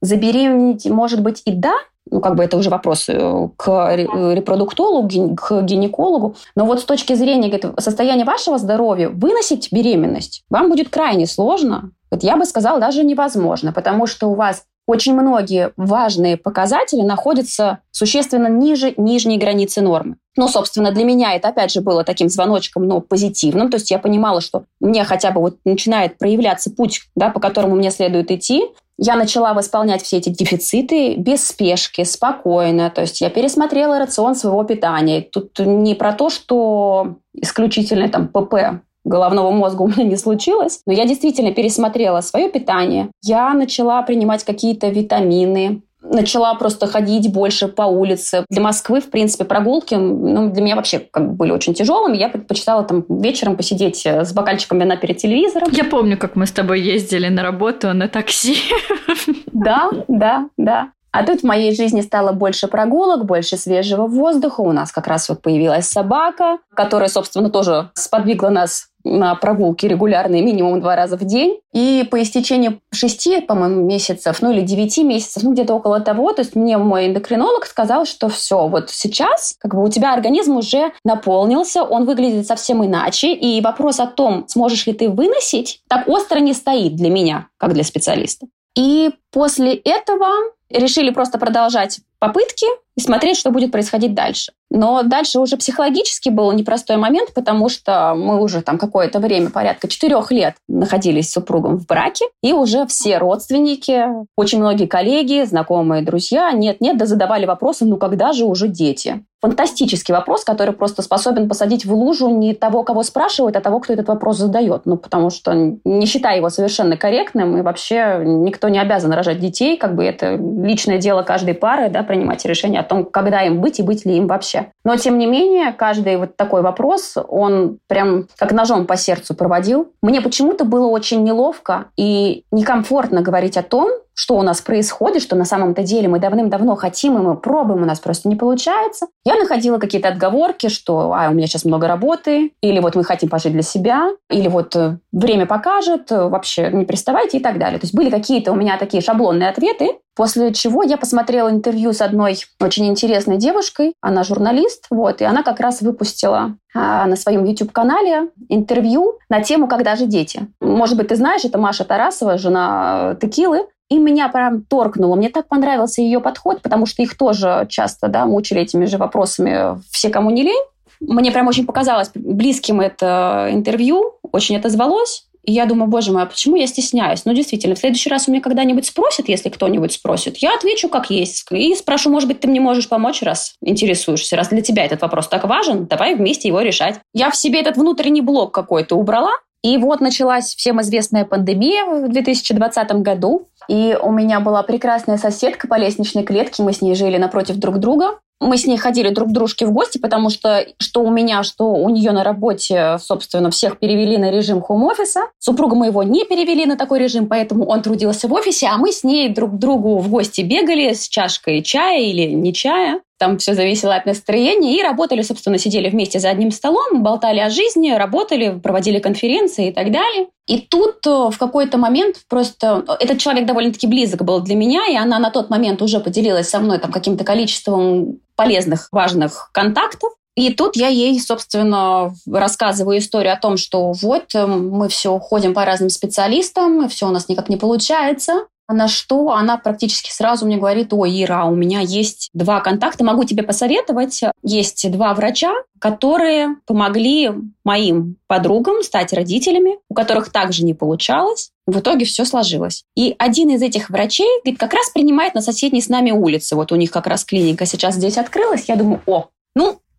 забеременеть может быть и да, это уже вопрос к репродуктологу, к гинекологу, но вот с точки зрения состояния вашего здоровья выносить беременность вам будет крайне сложно, я бы сказала, даже невозможно, потому что у вас очень многие важные показатели находятся существенно ниже нижней границы нормы. Собственно, для меня это, опять же, было таким звоночком, но позитивным. То есть я понимала, что мне хотя бы начинает проявляться путь, по которому мне следует идти. Я начала восполнять все эти дефициты без спешки, спокойно. То есть я пересмотрела рацион своего питания. Тут не про то, что исключительно ПП головного мозга у меня не случилось, но я действительно пересмотрела свое питание. Я начала принимать какие-то витамины, начала просто ходить больше по улице. Для Москвы, в принципе, прогулки для меня вообще были очень тяжелыми. Я предпочитала вечером посидеть с бокальчиком вина перед телевизором. Я помню, как мы с тобой ездили на работу на такси. Да. А тут в моей жизни стало больше прогулок, больше свежего воздуха. У нас как раз появилась собака, которая, собственно, тоже сподвигла нас на прогулки регулярные минимум 2 раза в день. И по истечении 6, по-моему, месяцев, или 9 месяцев, где-то около того, то есть мне мой эндокринолог сказал, что все, сейчас у тебя организм уже наполнился, он выглядит совсем иначе, и вопрос о том, сможешь ли ты выносить, так остро не стоит для меня, как для специалиста. И после этого решили просто продолжать попытки и смотреть, что будет происходить дальше. Но дальше уже психологически был непростой момент, потому что мы уже какое-то время, порядка 4 лет, находились с супругом в браке, и уже все родственники, очень многие коллеги, знакомые, друзья, да задавали вопросы, когда же уже дети? Фантастический вопрос, который просто способен посадить в лужу не того, кого спрашивают, а того, кто этот вопрос задает. Потому что не считая его совершенно корректным, и вообще никто не обязан рожать детей, это личное дело каждой пары, принимать решение о том, когда им быть и быть ли им вообще. Но, тем не менее, каждый такой вопрос, он прям как ножом по сердцу проводил. Мне почему-то было очень неловко и некомфортно говорить о том, что у нас происходит, что на самом-то деле мы давным-давно хотим, и мы пробуем, у нас просто не получается. Я находила какие-то отговорки, что у меня сейчас много работы, или мы хотим пожить для себя, или время покажет, вообще не приставайте и так далее. То есть были какие-то у меня такие шаблонные ответы, после чего я посмотрела интервью с одной очень интересной девушкой, она журналист, и она как раз выпустила на своем YouTube-канале интервью на тему «Когда же дети?». Может быть, ты знаешь, это Маша Тарасова, жена Текилы. И меня прям торкнуло. Мне так понравился ее подход, потому что их тоже часто мучили этими же вопросами все, кому не лень. Мне прям очень показалось близким это интервью, очень отозвалось. И я думаю, боже мой, а почему я стесняюсь? Действительно, в следующий раз у меня когда-нибудь спросят, если кто-нибудь спросит, я отвечу как есть. И спрошу, может быть, ты мне можешь помочь, раз интересуешься, раз для тебя этот вопрос так важен, давай вместе его решать. Я в себе этот внутренний блок какой-то убрала. И началась всем известная пандемия в 2020 году. И у меня была прекрасная соседка по лестничной клетке. Мы с ней жили напротив друг друга. Мы с ней ходили друг к дружке в гости, потому что что у меня, что у нее на работе, собственно, всех перевели на режим хоум-офиса. Супруга моего не перевели на такой режим, поэтому он трудился в офисе, а мы с ней друг к другу в гости бегали с чашкой чая или не чая. Там все зависело от настроения. И работали, собственно, сидели вместе за одним столом, болтали о жизни, работали, проводили конференции и так далее. И тут в какой-то момент просто... Этот человек довольно-таки близок был для меня, и она на тот момент уже поделилась со мной каким-то количеством полезных, важных контактов. И тут я ей, собственно, рассказываю историю о том, что мы все ходим по разным специалистам, все у нас никак не получается. На что она практически сразу мне говорит: ой, Ира, у меня есть 2 контакта, могу тебе посоветовать. Есть 2 врача, которые помогли моим подругам стать родителями, у которых также не получалось. В итоге все сложилось. И один из этих врачей как раз принимает на соседней с нами улице. У них как раз клиника сейчас здесь открылась. Я думаю,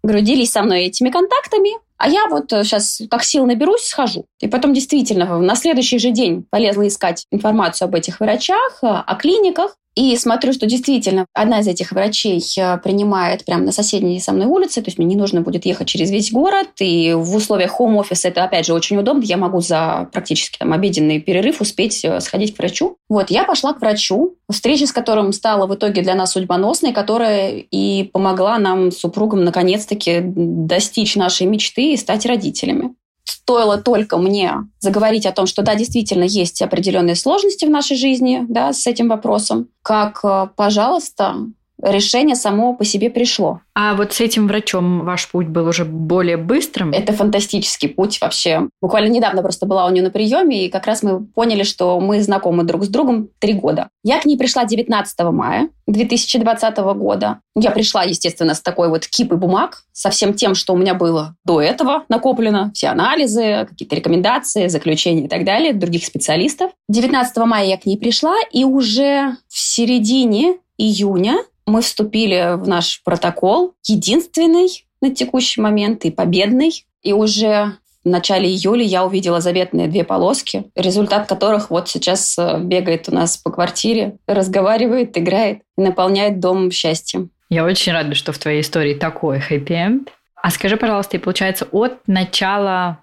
грудились со мной этими контактами. А я вот сейчас, как сил наберусь, схожу. И потом действительно на следующий же день полезла искать информацию об этих врачах, о клиниках. И смотрю, что действительно одна из этих врачей принимает прямо на соседней со мной улице, то есть мне не нужно будет ехать через весь город, и в условиях хоум-офиса это, опять же, очень удобно, я могу за практически там обеденный перерыв успеть сходить к врачу. Вот, я пошла к врачу, встреча с которым стала в итоге для нас судьбоносной, которая и помогла нам с супругом наконец-таки достичь нашей мечты и стать родителями. Стоило только мне заговорить о том, что да, действительно есть определенные сложности в нашей жизни, да, с этим вопросом, как, пожалуйста, решение само по себе пришло. А вот с этим врачом ваш путь был уже более быстрым? Это фантастический путь вообще. Буквально недавно просто была у нее на приеме, и как раз мы поняли, что мы знакомы друг с другом 3 года. Я к ней пришла 19 мая 2020 года. Я пришла, естественно, с такой вот кипой бумаг, со всем тем, что у меня было до этого накоплено. Все анализы, какие-то рекомендации, заключения и так далее, других специалистов. 19 мая я к ней пришла, и уже в середине июня мы вступили в наш протокол, единственный на текущий момент и победный. И уже в начале июля я увидела заветные 2 полоски, результат которых вот сейчас бегает у нас по квартире, разговаривает, играет, наполняет дом счастьем. Я очень рада, что в твоей истории такой хэппи-энд. А скажи, пожалуйста, и получается, от начала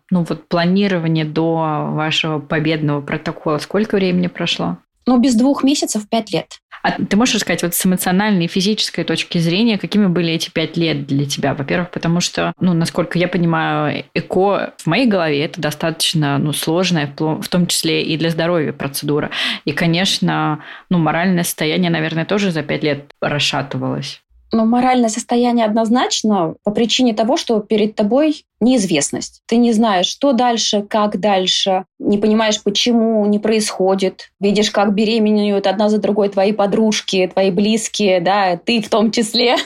планирования до вашего победного протокола сколько времени прошло? Без 2 месяцев 5 лет. А ты можешь рассказать с эмоциональной и физической точки зрения, какими были эти 5 лет для тебя? Во-первых, потому что, насколько я понимаю, ЭКО в моей голове это достаточно сложная, в том числе и для здоровья процедура. И, конечно, моральное состояние, наверное, тоже за 5 лет расшатывалось. Моральное состояние однозначно по причине того, что перед тобой неизвестность. Ты не знаешь, что дальше, как дальше, не понимаешь, почему не происходит. Видишь, как беременеют одна за другой твои подружки, твои близкие, да, ты в том числе.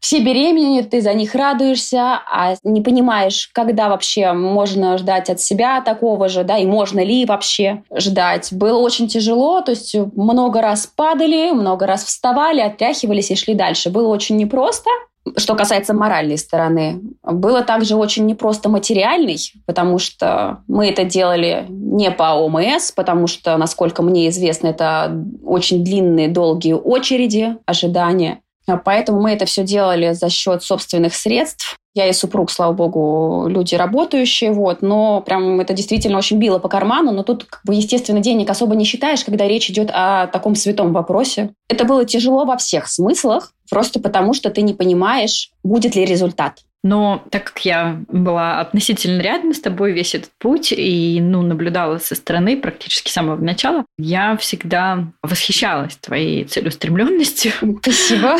Все беременеют, ты за них радуешься, а не понимаешь, когда вообще можно ждать от себя такого же, да, и можно ли вообще ждать. Было очень тяжело, то есть много раз падали, много раз вставали, отряхивались и шли дальше. Было очень непросто. Что касается моральной стороны, было также очень непросто материальной, потому что мы это делали не по ОМС, потому что, насколько мне известно, это очень длинные, долгие очереди, ожидания. Поэтому мы это все делали за счет собственных средств. Я и супруг, слава богу, люди работающие, но прям это действительно очень било по карману, но тут, естественно, денег особо не считаешь, когда речь идет о таком святом вопросе. Это было тяжело во всех смыслах, просто потому что ты не понимаешь, будет ли результат. Но так как я была относительно рядом с тобой весь этот путь и наблюдала со стороны практически с самого начала, я всегда восхищалась твоей целеустремленностью. Спасибо.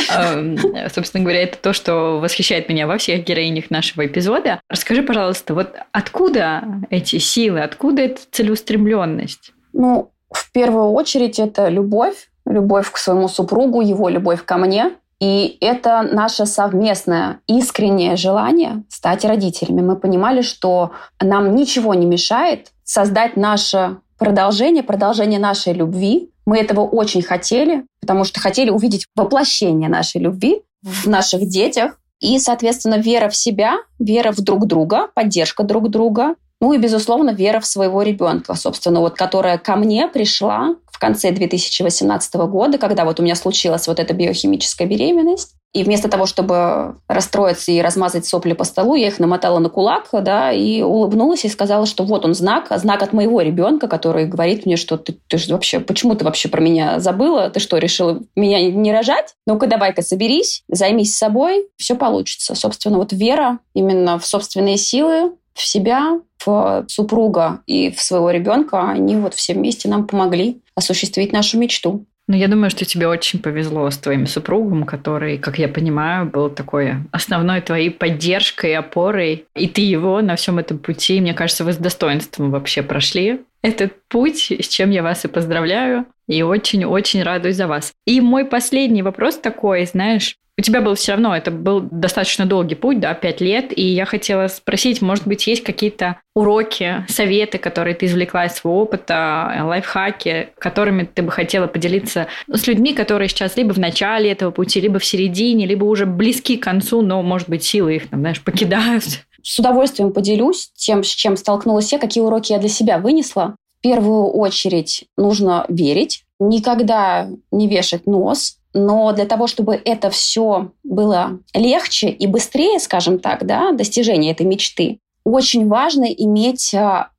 Собственно говоря, это то, что восхищает меня во всех героинях нашего эпизода. Расскажи, пожалуйста, откуда эти силы, откуда эта целеустремленность? В первую очередь, это любовь. Любовь к своему супругу, его любовь ко мне. И это наше совместное искреннее желание стать родителями. Мы понимали, что нам ничего не мешает создать наше продолжение нашей любви. Мы этого очень хотели, потому что хотели увидеть воплощение нашей любви в наших детях. И, соответственно, вера в себя, вера в друг друга, поддержка друг друга. И, безусловно, вера в своего ребенка, собственно, которая ко мне пришла в конце 2018 года, когда у меня случилась эта биохимическая беременность. И вместо того, чтобы расстроиться и размазать сопли по столу, я их намотала на кулак, да, и улыбнулась, и сказала, что вот он знак от моего ребенка, который говорит мне, что ты же вообще, почему ты вообще про меня забыла? Ты что, решила меня не рожать? Ну-ка, давай-ка соберись, займись собой, все получится. Собственно, вера именно в собственные силы, в себя, в супруга и в своего ребенка, они все вместе нам помогли осуществить нашу мечту. Я думаю, что тебе очень повезло с твоим супругом, который, как я понимаю, был такой основной твоей поддержкой, опорой. И ты его на всем этом пути, мне кажется, вы с достоинством вообще прошли этот путь, с чем я вас и поздравляю. И очень-очень радуюсь за вас. И мой последний вопрос такой, знаешь, у тебя был все равно, это был достаточно долгий путь, 5 лет, и я хотела спросить, может быть, есть какие-то уроки, советы, которые ты извлекла из своего опыта, лайфхаки, которыми ты бы хотела поделиться с людьми, которые сейчас либо в начале этого пути, либо в середине, либо уже близки к концу, но, может быть, силы их, покидают. С удовольствием поделюсь тем, с чем столкнулась я, какие уроки я для себя вынесла. В первую очередь нужно верить, никогда не вешать нос. Но для того, чтобы это все было легче и быстрее, скажем так, да, достижение этой мечты, очень важно иметь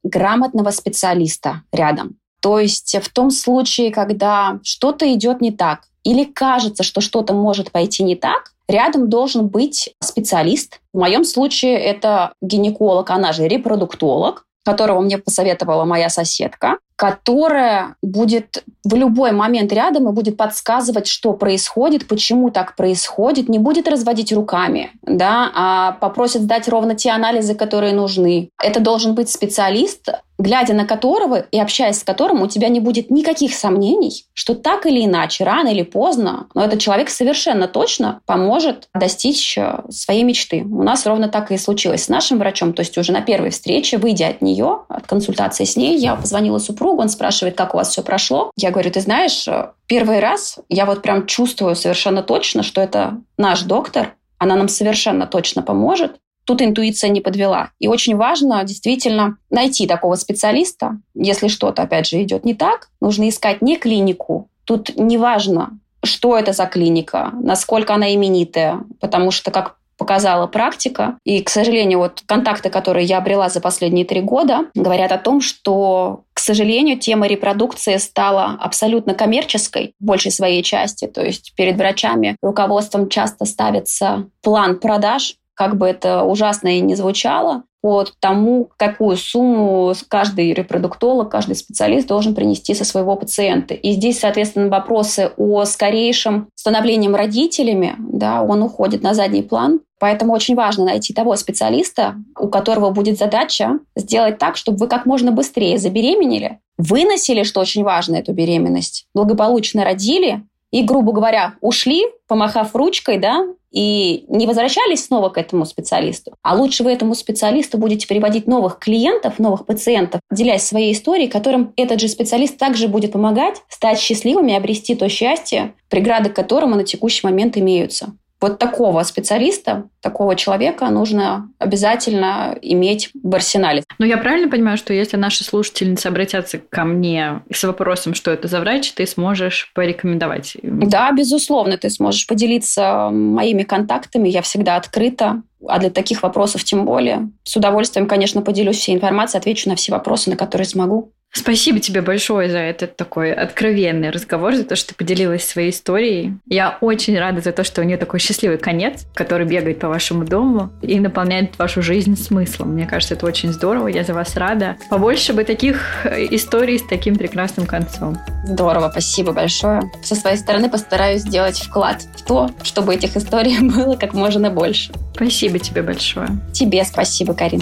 грамотного специалиста рядом. То есть в том случае, когда что-то идет не так или кажется, что что-то может пойти не так, рядом должен быть специалист. В моем случае это гинеколог, она же репродуктолог, которого мне посоветовала моя соседка, которая будет в любой момент рядом и будет подсказывать, что происходит, почему так происходит, не будет разводить руками, да, а попросит сдать ровно те анализы, которые нужны. Это должен быть специалист, глядя на которого и общаясь с которым, у тебя не будет никаких сомнений, что так или иначе, рано или поздно, но этот человек совершенно точно поможет достичь своей мечты. У нас ровно так и случилось с нашим врачом. То есть уже на первой встрече, выйдя от нее, от консультации с ней, я позвонила супругу, он спрашивает, как у вас все прошло. Я говорю, ты знаешь, первый раз я вот прям чувствую совершенно точно, что это наш доктор, она нам совершенно точно поможет. Тут интуиция не подвела. И очень важно действительно найти такого специалиста. Если что-то, опять же, идет не так, нужно искать не клинику. Тут не важно, что это за клиника, насколько она именитая, потому что, как показала практика, и, к сожалению, вот контакты, которые я обрела за последние 3 года, говорят о том, что, к сожалению, тема репродукции стала абсолютно коммерческой в большей своей части. То есть перед врачами, руководством часто ставится план продаж, как бы это ужасно и не звучало, по тому, какую сумму каждый репродуктолог, каждый специалист должен принести со своего пациента. И здесь, соответственно, вопросы о скорейшем становлении родителями, да, он уходит на задний план. Поэтому очень важно найти того специалиста, у которого будет задача сделать так, чтобы вы как можно быстрее забеременели, выносили, что очень важно, эту беременность, благополучно родили и, грубо говоря, ушли, помахав ручкой, да, и не возвращались снова к этому специалисту. А лучше вы этому специалисту будете приводить новых клиентов, новых пациентов, делясь своей историей, которым этот же специалист также будет помогать стать счастливыми, обрести то счастье, преграды к которому на текущий момент имеются. Вот такого специалиста, такого человека нужно обязательно иметь в арсенале. Но я правильно понимаю, что если наши слушательницы обратятся ко мне с вопросом, что это за врач, ты сможешь порекомендовать? Да, безусловно, ты сможешь поделиться моими контактами. Я всегда открыта. А для таких вопросов тем более. С удовольствием, конечно, поделюсь всей информацией, отвечу на все вопросы, на которые смогу. Спасибо тебе большое за этот такой откровенный разговор, за то, что ты поделилась своей историей. Я очень рада за то, что у нее такой счастливый конец, который бегает по вашему дому и наполняет вашу жизнь смыслом. Мне кажется, это очень здорово, я за вас рада. Побольше бы таких историй с таким прекрасным концом. Здорово, спасибо большое. Со своей стороны постараюсь сделать вклад в то, чтобы этих историй было как можно больше. Спасибо тебе большое. Тебе спасибо, Карин.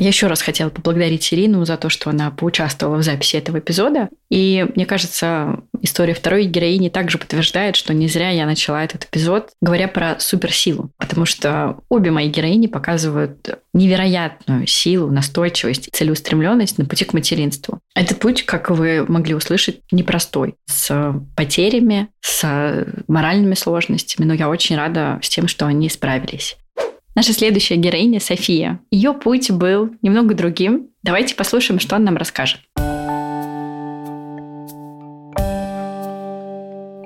Я еще раз хотела поблагодарить Ирину за то, что она поучаствовала в записи этого эпизода. И, мне кажется, история второй героини также подтверждает, что не зря я начала этот эпизод, говоря про суперсилу. Потому что обе мои героини показывают невероятную силу, настойчивость, целеустремленность на пути к материнству. Этот путь, как вы могли услышать, непростой. С потерями, с моральными сложностями. Но я очень рада с тем, что они справились. Наша следующая героиня София. Ее путь был немного другим. Давайте послушаем, что она нам расскажет.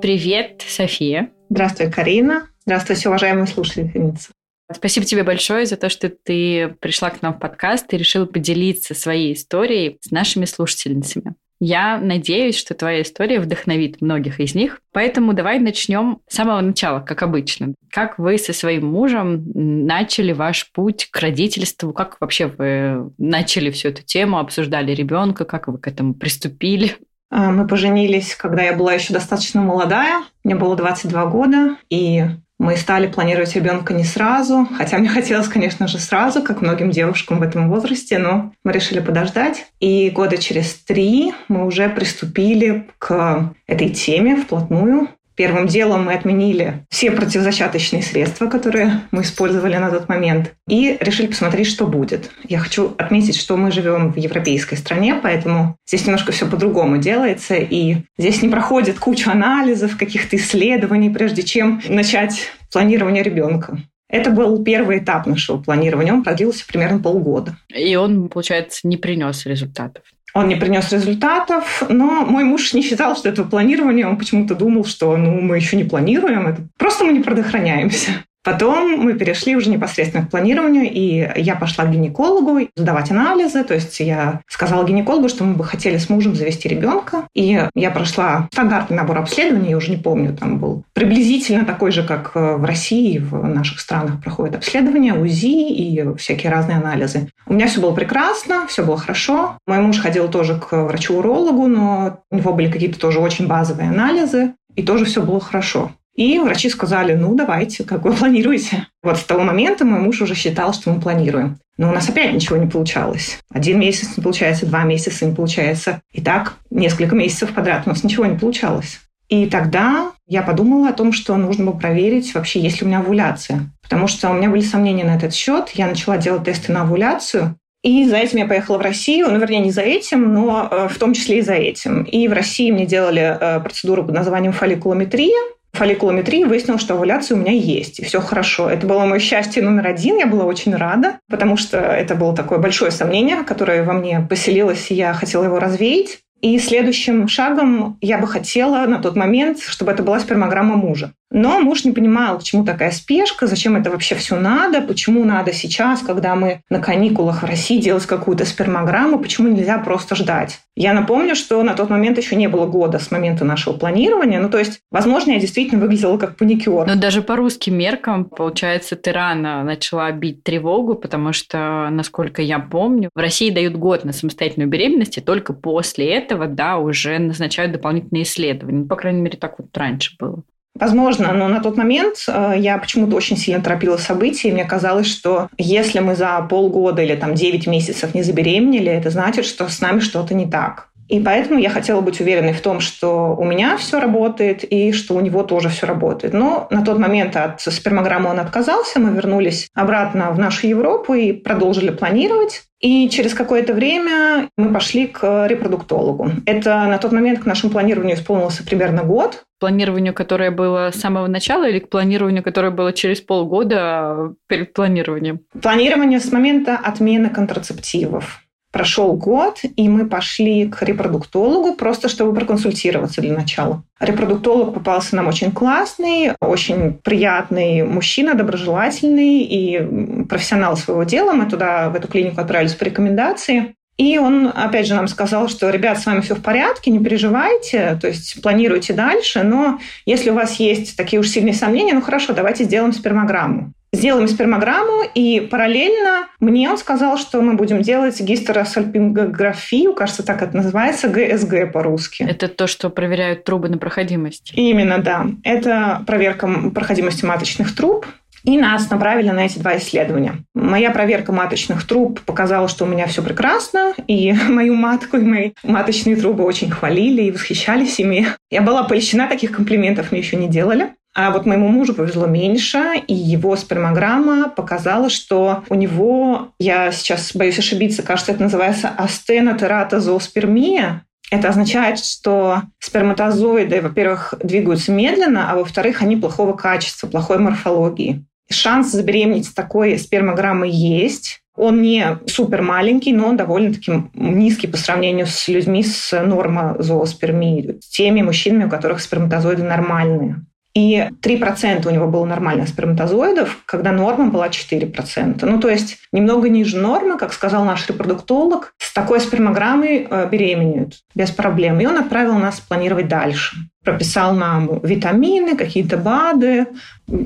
Привет, София. Здравствуй, Карина. Здравствуйте, уважаемые слушательницы. Спасибо тебе большое за то, что ты пришла к нам в подкаст и решила поделиться своей историей с нашими слушательницами. Я надеюсь, что твоя история вдохновит многих из них. Поэтому давай начнем с самого начала, как обычно. Как вы со своим мужем начали ваш путь к родительству? Как вообще вы начали всю эту тему, обсуждали ребенка? Как вы к этому приступили? Мы поженились, когда я была еще достаточно молодая. Мне было 22 года, и мы стали планировать ребенка не сразу. Хотя мне хотелось, конечно же, сразу, как многим девушкам в этом возрасте, но мы решили подождать. И года через 3 мы уже приступили к этой теме вплотную. Первым делом мы отменили все противозачаточные средства, которые мы использовали на тот момент, и решили посмотреть, что будет. Я хочу отметить, что мы живем в европейской стране, поэтому здесь немножко все по-другому делается, и здесь не проходит куча анализов, каких-то исследований, прежде чем начать планирование ребенка. Это был первый этап нашего планирования. Он продлился примерно полгода. И он, получается, не принес результатов. Он не принес результатов, но мой муж не считал, что это планирование. Он почему-то думал, что мы еще не планируем. Это просто мы не предохраняемся. Потом мы перешли уже непосредственно к планированию, и я пошла к гинекологу сдавать анализы. То есть я сказала гинекологу, что мы бы хотели с мужем завести ребенка. И я прошла стандартный набор обследований, я уже не помню, там был приблизительно такой же, как в России, в наших странах проходят обследования, УЗИ и всякие разные анализы. У меня все было прекрасно, все было хорошо. Мой муж ходил тоже к врачу-урологу, но у него были какие-то тоже очень базовые анализы, и тоже все было хорошо. И врачи сказали, ну, давайте, как вы планируете. Вот с того момента мой муж уже считал, что мы планируем. Но у нас опять ничего не получалось. 1 месяц не получается, 2 месяца не получается. И так несколько месяцев подряд у нас ничего не получалось. И тогда я подумала о том, что нужно было проверить вообще, есть ли у меня овуляция. Потому что у меня были сомнения на этот счет. Я начала делать тесты на овуляцию. И за этим я поехала в Россию, ну, вернее, не за этим, но в том числе и за этим. И в России мне делали процедуру под названием фолликулометрия. Фолликулометрия, выяснила, что овуляция у меня есть, и все хорошо. Это было мое счастье номер 1, я была очень рада, потому что это было такое большое сомнение, которое во мне поселилось, и я хотела его развеять. И следующим шагом я бы хотела на тот момент, чтобы это была спермограмма мужа. Но муж не понимал, к чему такая спешка, зачем это вообще все надо, почему надо сейчас, когда мы на каникулах в России, делать какую-то спермограмму, почему нельзя просто ждать. Я напомню, что на тот момент еще не было года с момента нашего планирования. Ну, то есть, возможно, я действительно выглядела как паникер. Но даже по русским меркам, получается, ты рано начала бить тревогу, потому что, насколько я помню, в России дают год на самостоятельную беременность, и только после этого, да, уже назначают дополнительные исследования. По крайней мере, так вот раньше было. Возможно, но на тот момент я почему-то очень сильно торопила события, и мне казалось, что если мы за полгода или там 9 месяцев не забеременели, это значит, что с нами что-то не так. И поэтому я хотела быть уверенной в том, что у меня все работает и что у него тоже все работает. Но на тот момент от спермограммы он отказался, мы вернулись обратно в нашу Европу и продолжили планировать. И через какое-то время мы пошли к репродуктологу. Это на тот момент к нашему планированию исполнился примерно год. К планированию, которое было с самого начала, или к планированию, которое было через полгода перед планированием? Планирование с момента отмены контрацептивов. Прошел год, и мы пошли к репродуктологу, просто чтобы проконсультироваться для начала. Репродуктолог попался нам очень классный, очень приятный мужчина, доброжелательный и профессионал своего дела. Мы туда, в эту клинику, отправились по рекомендации. И он, опять же, нам сказал, что, ребят, с вами все в порядке, не переживайте, то есть планируйте дальше, но если у вас есть такие уж сильные сомнения, ну хорошо, давайте сделаем спермограмму. Сделаем спермограмму, и параллельно мне он сказал, что мы будем делать гистеросальпингографию, кажется, так это называется, ГСГ по-русски. Это то, что проверяют трубы на проходимость. Именно, да. Это проверка проходимости маточных труб. И нас направили на эти 2 исследования. Моя проверка маточных труб показала, что у меня все прекрасно, и мою матку, и мои маточные трубы очень хвалили и восхищались ими. Я была польщена, таких комплиментов мне еще не делали. А вот моему мужу повезло меньше, и его спермограмма показала, что у него, я сейчас боюсь ошибиться, кажется, это называется астенотератозооспермия. Это означает, что сперматозоиды, во-первых, двигаются медленно, а во-вторых, они плохого качества, плохой морфологии. Шанс забеременеть с такой спермограммой есть. Он не супер маленький, но он довольно-таки низкий по сравнению с людьми с нормозооспермией, теми мужчинами, у которых сперматозоиды нормальные. И 3% у него было нормальных сперматозоидов, когда норма была 4%. Ну, то есть немного ниже нормы, как сказал наш репродуктолог, с такой спермограммой беременеют без проблем. И он отправил нас планировать дальше. Прописал нам витамины, какие-то БАДы,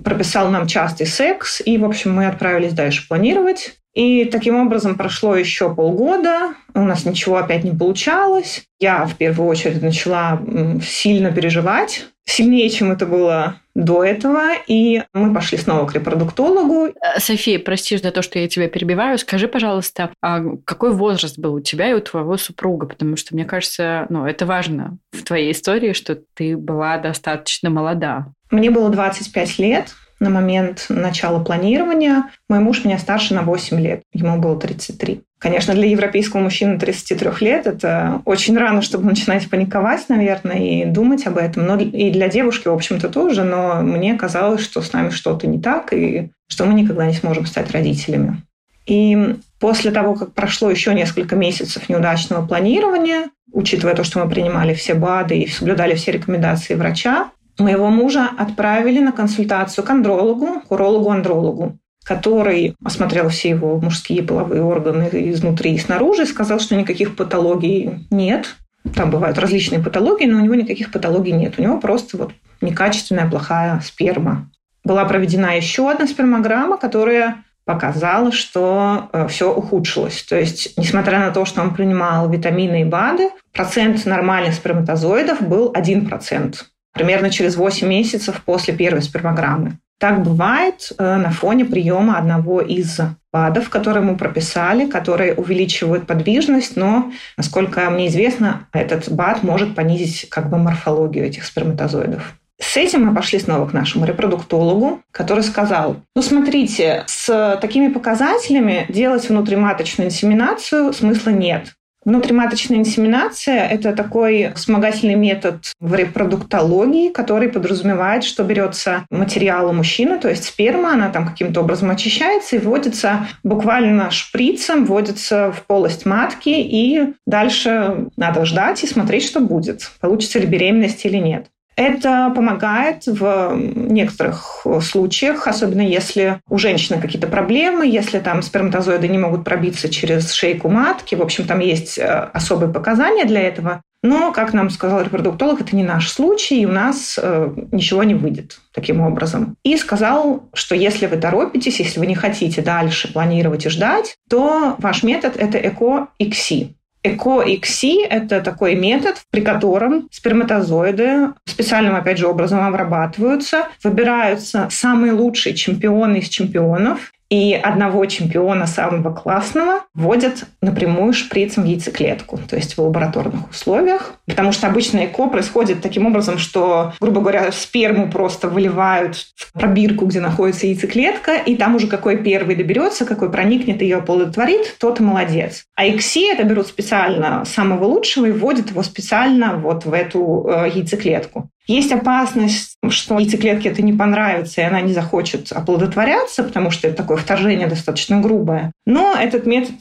прописал нам частый секс. И, в общем, мы отправились дальше планировать. И таким образом прошло еще полгода, у нас ничего опять не получалось. Я в первую очередь начала сильно переживать, сильнее, чем это было до этого, и мы пошли снова к репродуктологу. София, прости за то, что я тебя перебиваю. Скажи, пожалуйста, а какой возраст был у тебя и у твоего супруга? Потому что, мне кажется, это важно в твоей истории, что ты была достаточно молода. Мне было 25 лет. на момент начала планирования. Мой муж меня старше на 8 лет, ему было 33. Конечно, для европейского мужчины 33 лет это очень рано, чтобы начинать паниковать, наверное, и думать об этом. Но и для девушки, в общем-то, тоже. Но мне казалось, что с нами что-то не так, и что мы никогда не сможем стать родителями. И после того, как прошло еще несколько месяцев неудачного планирования, учитывая то, что мы принимали все БАДы и соблюдали все рекомендации врача, моего мужа отправили на консультацию к андрологу, к урологу-андрологу, который осмотрел все его мужские половые органы изнутри и снаружи и сказал, что никаких патологий нет. Там бывают различные патологии, но у него никаких патологий нет. У него просто вот некачественная, плохая сперма. Была проведена еще одна спермограмма, которая показала, что все ухудшилось. То есть, несмотря на то, что он принимал витамины и БАДы, процент нормальных сперматозоидов был 1%. Примерно через 8 месяцев после первой спермограммы. Так бывает на фоне приема одного из БАДов, которые мы прописали, которые увеличивают подвижность, но, насколько мне известно, этот БАД может понизить как бы морфологию этих сперматозоидов. С этим мы пошли снова к нашему репродуктологу, который сказал, ну, смотрите, с такими показателями делать внутриматочную инсеминацию смысла нет. Внутриматочная инсеминация – это такой вспомогательный метод в репродуктологии, который подразумевает, что берется материал у мужчины, то есть сперма, она там каким-то образом очищается и вводится буквально шприцем, вводится в полость матки, и дальше надо ждать и смотреть, что будет, получится ли беременность или нет. Это помогает в некоторых случаях, особенно если у женщины какие-то проблемы, если там сперматозоиды не могут пробиться через шейку матки. В общем, там есть особые показания для этого. Но, как нам сказал репродуктолог, это не наш случай, и у нас ничего не выйдет таким образом. И сказал, что если вы торопитесь, если вы не хотите дальше планировать и ждать, то ваш метод – это ЭКО-ИКСИ. ЭКО-ИКСИ – это такой метод, при котором сперматозоиды специальным, опять же, образом обрабатываются, выбираются самые лучшие чемпионы из чемпионов, и одного чемпиона самого классного вводят напрямую шприцем в яйцеклетку, то есть в лабораторных условиях. Потому что обычно ЭКО происходит таким образом, что, грубо говоря, сперму просто выливают в пробирку, где находится яйцеклетка, и там уже какой первый доберется, какой проникнет, ее оплодотворит, тот и молодец. А ИКСИ это берут специально самого лучшего и вводят его специально вот в эту яйцеклетку. Есть опасность, что яйцеклетке это не понравится, и она не захочет оплодотворяться, потому что это такое вторжение достаточно грубое. Но этот метод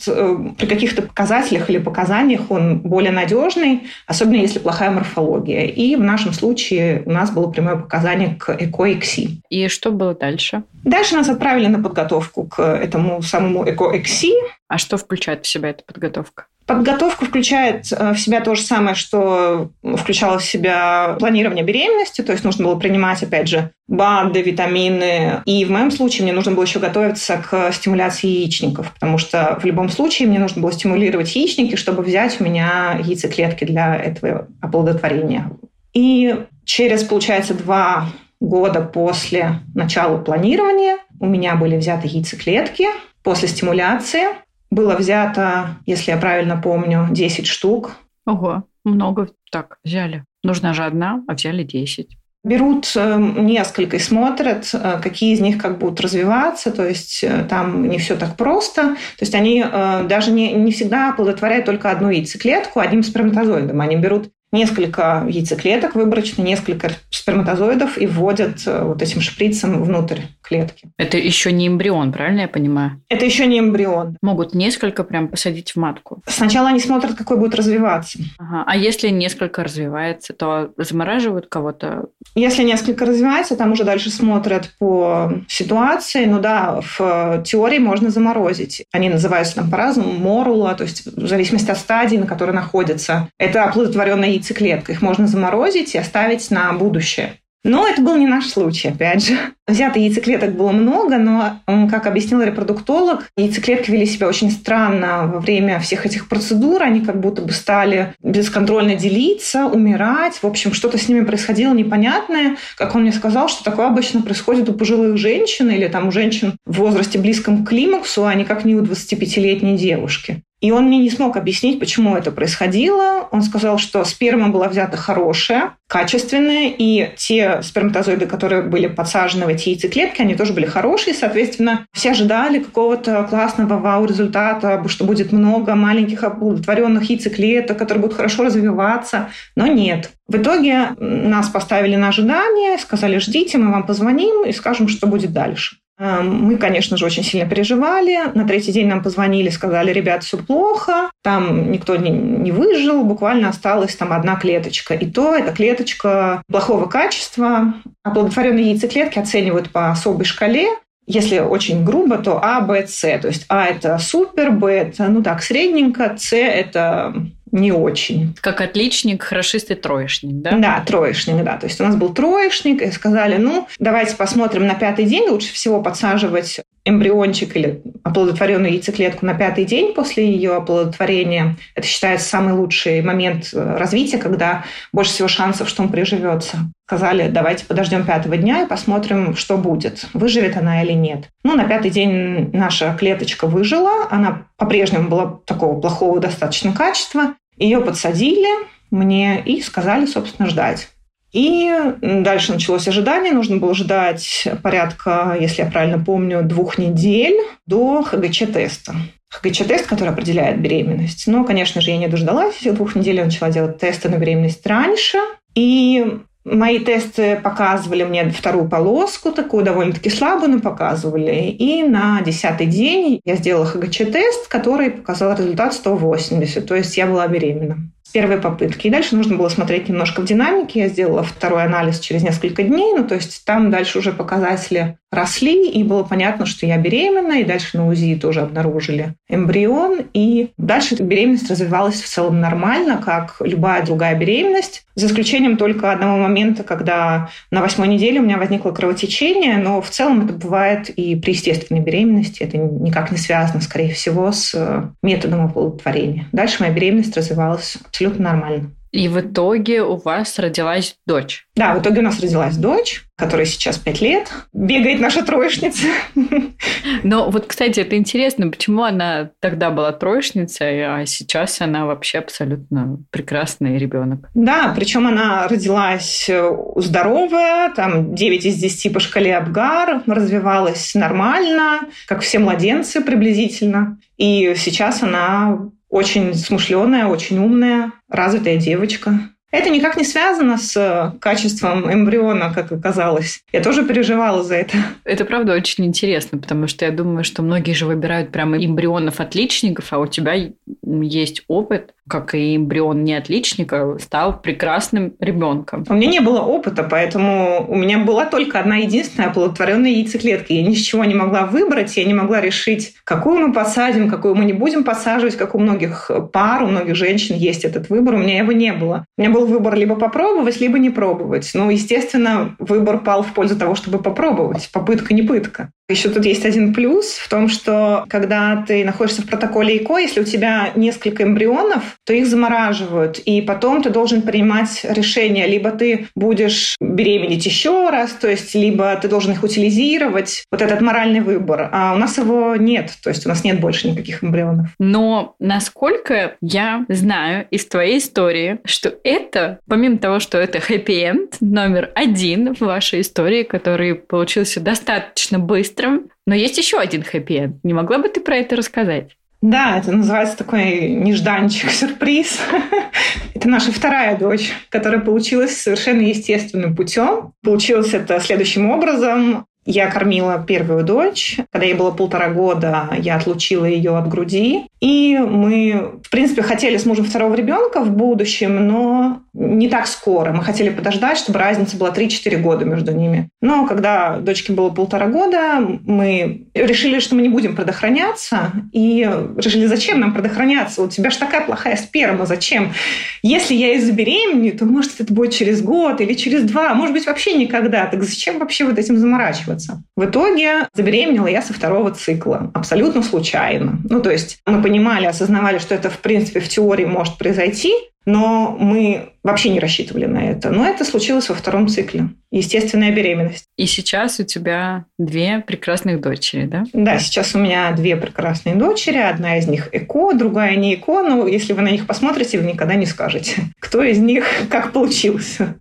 при каких-то показателях или показаниях он более надежный, особенно если плохая морфология. И в нашем случае у нас было прямое показание к ЭКО-ИКСИ. И что было дальше? Дальше нас отправили на подготовку к этому самому ЭКО-ИКСИ. А что включает в себя эта подготовка? Подготовка включает в себя то же самое, что включало в себя планирование беременности, то есть нужно было принимать, опять же, БАДы, витамины. И в моем случае мне нужно было еще готовиться к стимуляции яичников, потому что в любом случае мне нужно было стимулировать яичники, чтобы взять у меня яйцеклетки для этого оплодотворения. И через, получается, 2 года после начала планирования у меня были взяты яйцеклетки после стимуляции. Было взято, если я правильно помню, 10 штук. Ого, много так взяли. Нужна же одна, а взяли 10. Берут несколько и смотрят, какие из них как будут развиваться. То есть там не все так просто. То есть они даже не всегда оплодотворяют только одну яйцеклетку одним сперматозоидом. Они берут несколько яйцеклеток выборочно, несколько сперматозоидов и вводят вот этим шприцем внутрь клетки. Это еще не эмбрион, правильно я понимаю? Это еще не эмбрион. Могут несколько прям посадить в матку. Сначала они смотрят, какой будет развиваться. Ага. А если несколько развивается, то замораживают кого-то? Если несколько развивается, там уже дальше смотрят по ситуации. Ну да, в теории можно заморозить. Они называются там по-разному морула, то есть в зависимости от стадии, на которой находится. Это оплодотворенная яйцеклетка. Их можно заморозить и оставить на будущее. Но это был не наш случай, опять же. Взятых яйцеклеток было много, но, как объяснил репродуктолог, яйцеклетки вели себя очень странно во время всех этих процедур. Они как будто бы стали бесконтрольно делиться, умирать. В общем, что-то с ними происходило непонятное. Как он мне сказал, что такое обычно происходит у пожилых женщин или там у женщин в возрасте близком к климаксу, а никак не у 25-летней девушки. И он мне не смог объяснить, почему это происходило. Он сказал, что сперма была взята хорошая, качественная, и те сперматозоиды, которые были подсажены в эти яйцеклетки, они тоже были хорошие. Соответственно, все ожидали какого-то классного вау-результата, что будет много маленьких оплодотворенных яйцеклеток, которые будут хорошо развиваться, но нет. В итоге нас поставили на ожидание, сказали, ждите, мы вам позвоним и скажем, что будет дальше. Мы, конечно же, очень сильно переживали. На третий день нам позвонили, сказали, ребят, все плохо, там никто не выжил, буквально осталась там одна клеточка. И то эта клеточка плохого качества. Оплодотворенные яйцеклетки оценивают по особой шкале. Если очень грубо, то А, Б, С. То есть А – это супер, Б – это, ну так, средненько, С – это... не очень. Как отличник, хорошист и троечник, да? Да, троечник, да. То есть у нас был троечник, и сказали, ну, давайте посмотрим на пятый день. Лучше всего подсаживать эмбриончик или оплодотворенную яйцеклетку на пятый день после ее оплодотворения. Это считается самый лучший момент развития, когда больше всего шансов, что он приживется. Сказали, давайте подождем пятого дня и посмотрим, что будет, выживет она или нет. Ну, на пятый день наша клеточка выжила, она по-прежнему была такого плохого достаточно качества. Ее подсадили мне и сказали, собственно, ждать. И дальше началось ожидание. Нужно было ждать порядка, если я правильно помню, 2 недель до ХГЧ-теста. ХГЧ-тест, который определяет беременность. Но, конечно же, я не дождалась этих 2 недель. Я начала делать тесты на беременность раньше. И мои тесты показывали мне вторую полоску, такую довольно-таки слабую, но показывали. И на 10-й день я сделала ХГЧ-тест, который показал результат 180. То есть я была беременна с первой попытки. И дальше нужно было смотреть немножко в динамике. Я сделала второй анализ через несколько дней. Ну, то есть там дальше уже показатели росли, и было понятно, что я беременна. И дальше на УЗИ тоже обнаружили эмбрион. И дальше эта беременность развивалась в целом нормально, как любая другая беременность. За исключением только одного момента, когда на 8-й неделе у меня возникло кровотечение. Но в целом это бывает и при естественной беременности. Это никак не связано, скорее всего, с методом оплодотворения. Дальше моя беременность развивалась абсолютно нормально. И в итоге у вас родилась дочь. Да, в итоге у нас родилась дочь, которой сейчас 5 лет. Бегает наша троечница. Но вот, кстати, это интересно, почему она тогда была троечницей, а сейчас она вообще абсолютно прекрасный ребенок. Да, причем она родилась здоровая, там 9 из 10 по шкале Абгар, развивалась нормально, как все младенцы приблизительно. И сейчас она очень смышленая, очень умная, развитая девочка. Это никак не связано с качеством эмбриона, как оказалось. Я тоже переживала за это. Это, правда, очень интересно, потому что я думаю, что многие же выбирают прямо эмбрионов-отличников, а у тебя есть опыт, как и эмбрион неотличника, стал прекрасным ребенком. У меня не было опыта, поэтому у меня была только одна единственная оплодотворенная яйцеклетка. Я ничего не могла выбрать, я не могла решить, какую мы посадим, какую мы не будем посаживать, как у многих пар, у многих женщин есть этот выбор. У меня его не было. У меня был выбор либо попробовать, либо не пробовать. Ну, естественно, выбор пал в пользу того, чтобы попробовать. Попытка не пытка. Еще тут есть один плюс в том, что когда ты находишься в протоколе ЭКО, если у тебя несколько эмбрионов, то их замораживают, и потом ты должен принимать решение. Либо ты будешь беременеть еще раз, то есть либо ты должен их утилизировать. Вот этот моральный выбор. А у нас его нет, то есть у нас нет больше никаких эмбрионов. Но насколько я знаю из твоей истории, что это, помимо того, что это хэппи-энд номер 1 в вашей истории, который получился достаточно быстрым, но есть еще один хэппи-энд. Не могла бы ты про это рассказать? Да, это называется такой нежданчик-сюрприз. Это наша вторая дочь, которая получилась совершенно естественным путем. Получилось это следующим образом. Я кормила первую дочь. Когда ей было 1,5 года, я отлучила ее от груди. И мы, в принципе, хотели с мужем второго ребенка в будущем, но не так скоро. Мы хотели подождать, чтобы разница была 3-4 года между ними. Но когда дочке было 1,5 года, мы решили, что мы не будем предохраняться. И решили, зачем нам предохраняться? У тебя же такая плохая сперма, зачем? Если я и забеременею, то, может, это будет через год или через 2, может быть, вообще никогда. Так зачем вообще вот этим заморачиваться? В итоге забеременела я со 2-го цикла. Абсолютно случайно. Ну, то есть мы понимали, осознавали, что это, в принципе, в теории может произойти, Но мы вообще не рассчитывали на это. Но это случилось во втором цикле. Естественная беременность. И сейчас у тебя 2 прекрасных дочери, да? Да, сейчас у меня 2 прекрасные дочери. Одна из них эко, другая не эко. Но если вы на них посмотрите, вы никогда не скажете, кто из них как получился.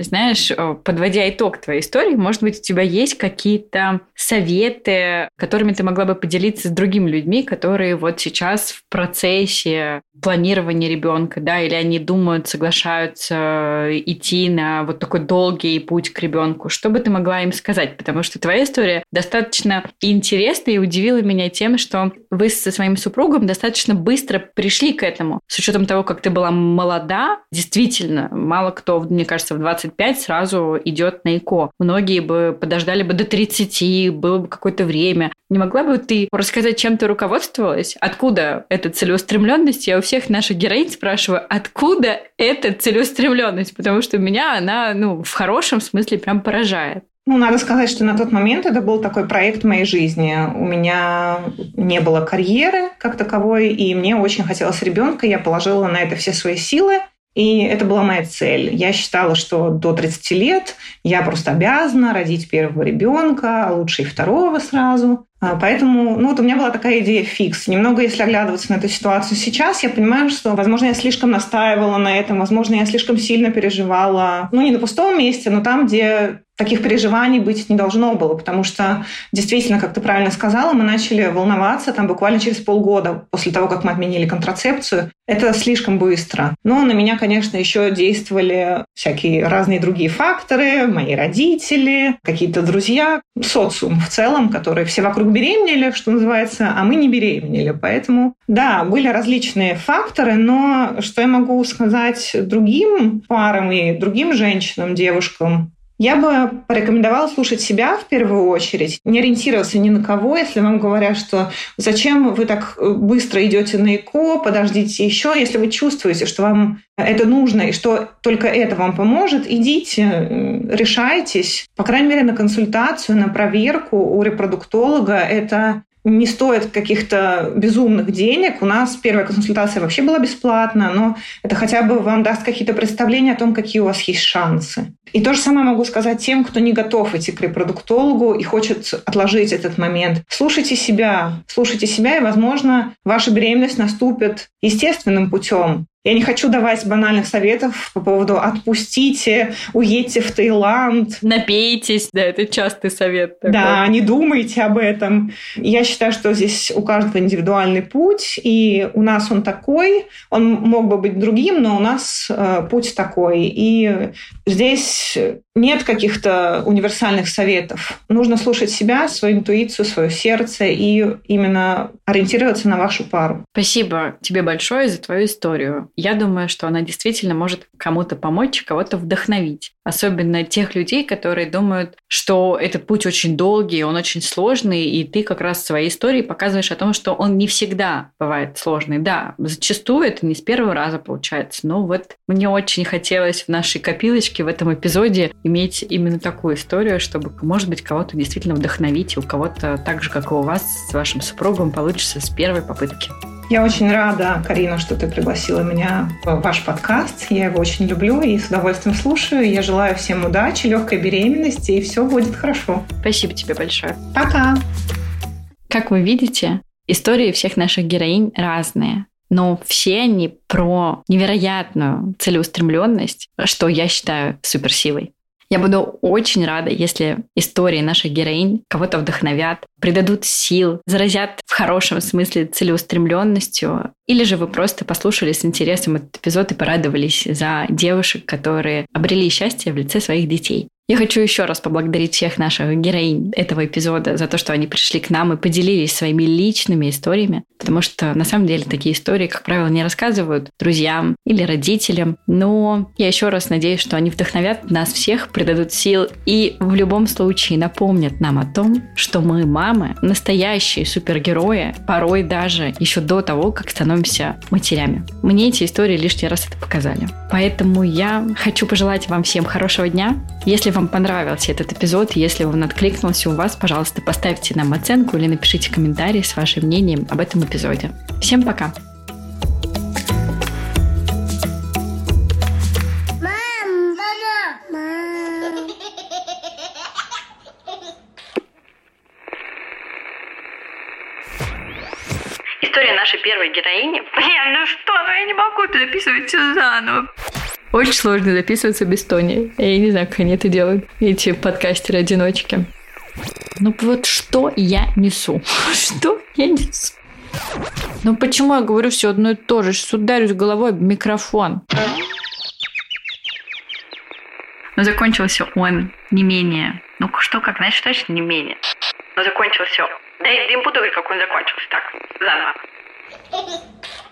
Знаешь, подводя итог твоей истории, может быть, у тебя есть какие-то советы, которыми ты могла бы поделиться с другими людьми, которые вот сейчас в процессе планирования ребенка, да, или они думают, соглашаются идти на вот такой долгий путь к ребенку. Что бы ты могла им сказать? Потому что твоя история достаточно интересна и удивила меня тем, что вы со своим супругом достаточно быстро пришли к этому. С учетом того, как ты была молода, действительно, мало кто, мне кажется, в 20 сразу идет на ЭКО. Многие бы подождали бы до 30, было бы какое-то время. Не могла бы ты рассказать, чем ты руководствовалась? Откуда эта целеустремленность? Я у всех наших героинь спрашиваю, откуда эта целеустремленность? Потому что меня она, в хорошем смысле прям поражает. Надо сказать, что на тот момент это был такой проект моей жизни. У меня не было карьеры как таковой, и мне очень хотелось ребенка. Я положила на это все свои силы. И это была моя цель. Я считала, что до 30 лет я просто обязана родить первого ребенка, а лучше и второго сразу. Поэтому у меня была такая идея фикс. Немного, если оглядываться на эту ситуацию сейчас, я понимаю, что, возможно, я слишком настаивала на этом, возможно, я слишком сильно переживала. Не на пустом месте, но там, где таких переживаний быть не должно было, потому что действительно, как ты правильно сказала, мы начали волноваться там буквально через полгода после того, как мы отменили контрацепцию. Это слишком быстро. Но на меня, конечно, еще действовали всякие разные другие факторы, мои родители, какие-то друзья, социум в целом, которые все вокруг беременели, что называется, а мы не беременели. Поэтому, да, были различные факторы, но что я могу сказать другим парам и другим женщинам, девушкам? Я бы порекомендовала слушать себя в первую очередь, не ориентироваться ни на кого, если вам говорят, что зачем вы так быстро идете на ЭКО, подождите еще. Если вы чувствуете, что вам это нужно и что только это вам поможет, идите, решайтесь. По крайней мере, на консультацию, на проверку у репродуктолога это не стоит каких-то безумных денег. У нас первая консультация вообще была бесплатна, но это хотя бы вам даст какие-то представления о том, какие у вас есть шансы. И то же самое могу сказать тем, кто не готов идти к репродуктологу и хочет отложить этот момент. Слушайте себя, и, возможно, ваша беременность наступит естественным путем. Я не хочу давать банальных советов по поводу «отпустите», «уедьте в Таиланд». «Напейтесь», да, это частый совет такой. Да, не думайте об этом. Я считаю, что здесь у каждого индивидуальный путь, и у нас он такой, он мог бы быть другим, но у нас путь такой. И здесь нет каких-то универсальных советов. Нужно слушать себя, свою интуицию, свое сердце и именно ориентироваться на вашу пару. Спасибо тебе большое за твою историю. Я думаю, что она действительно может кому-то помочь, кого-то вдохновить. Особенно тех людей, которые думают, что этот путь очень долгий, он очень сложный, и ты как раз в своей истории показываешь о том, что он не всегда бывает сложный. Да, зачастую это не с первого раза получается, но вот мне очень хотелось в нашей копилочке в этом эпизоде иметь именно такую историю, чтобы, может быть, кого-то действительно вдохновить, и у кого-то так же, как и у вас, с вашим супругом получится с первой попытки. Я очень рада, Карина, что ты пригласила меня в ваш подкаст. Я его очень люблю и с удовольствием слушаю. Я желаю всем удачи, легкой беременности, и все будет хорошо. Спасибо тебе большое. Пока! Как вы видите, истории всех наших героинь разные. Но все они про невероятную целеустремленность, что я считаю суперсилой. Я буду очень рада, если истории наших героинь кого-то вдохновят, придадут сил, заразят в хорошем смысле целеустремленностью. Или же вы просто послушали с интересом этот эпизод и порадовались за девушек, которые обрели счастье в лице своих детей. Я хочу еще раз поблагодарить всех наших героинь этого эпизода за то, что они пришли к нам и поделились своими личными историями, потому что на самом деле такие истории, как правило, не рассказывают друзьям или родителям. Но я еще раз надеюсь, что они вдохновят нас всех, придадут сил и в любом случае напомнят нам о том, что мы, мамы, настоящие супергерои, порой даже еще до того, как становимся матерями. Мне эти истории лишний раз это показали. Поэтому я хочу пожелать вам всем хорошего дня. Если вам понравился этот эпизод, если он откликнулся у вас, пожалуйста, поставьте нам оценку или напишите комментарий с вашим мнением об этом эпизоде. Всем пока! история нашей первой героини. Блин, ну что, ну я не могу записывать все заново. Очень сложно записываться без Тони. Я не знаю, как они это делают, эти подкастеры-одиночки. Ну вот что я несу? Что я несу? Ну почему я говорю все одно и то же? Сейчас ударюсь головой об микрофон. Но закончился он не менее. Ну что, как, значит, точно не менее. Но закончился. Да я не буду говорить, как он закончился. Так, заново.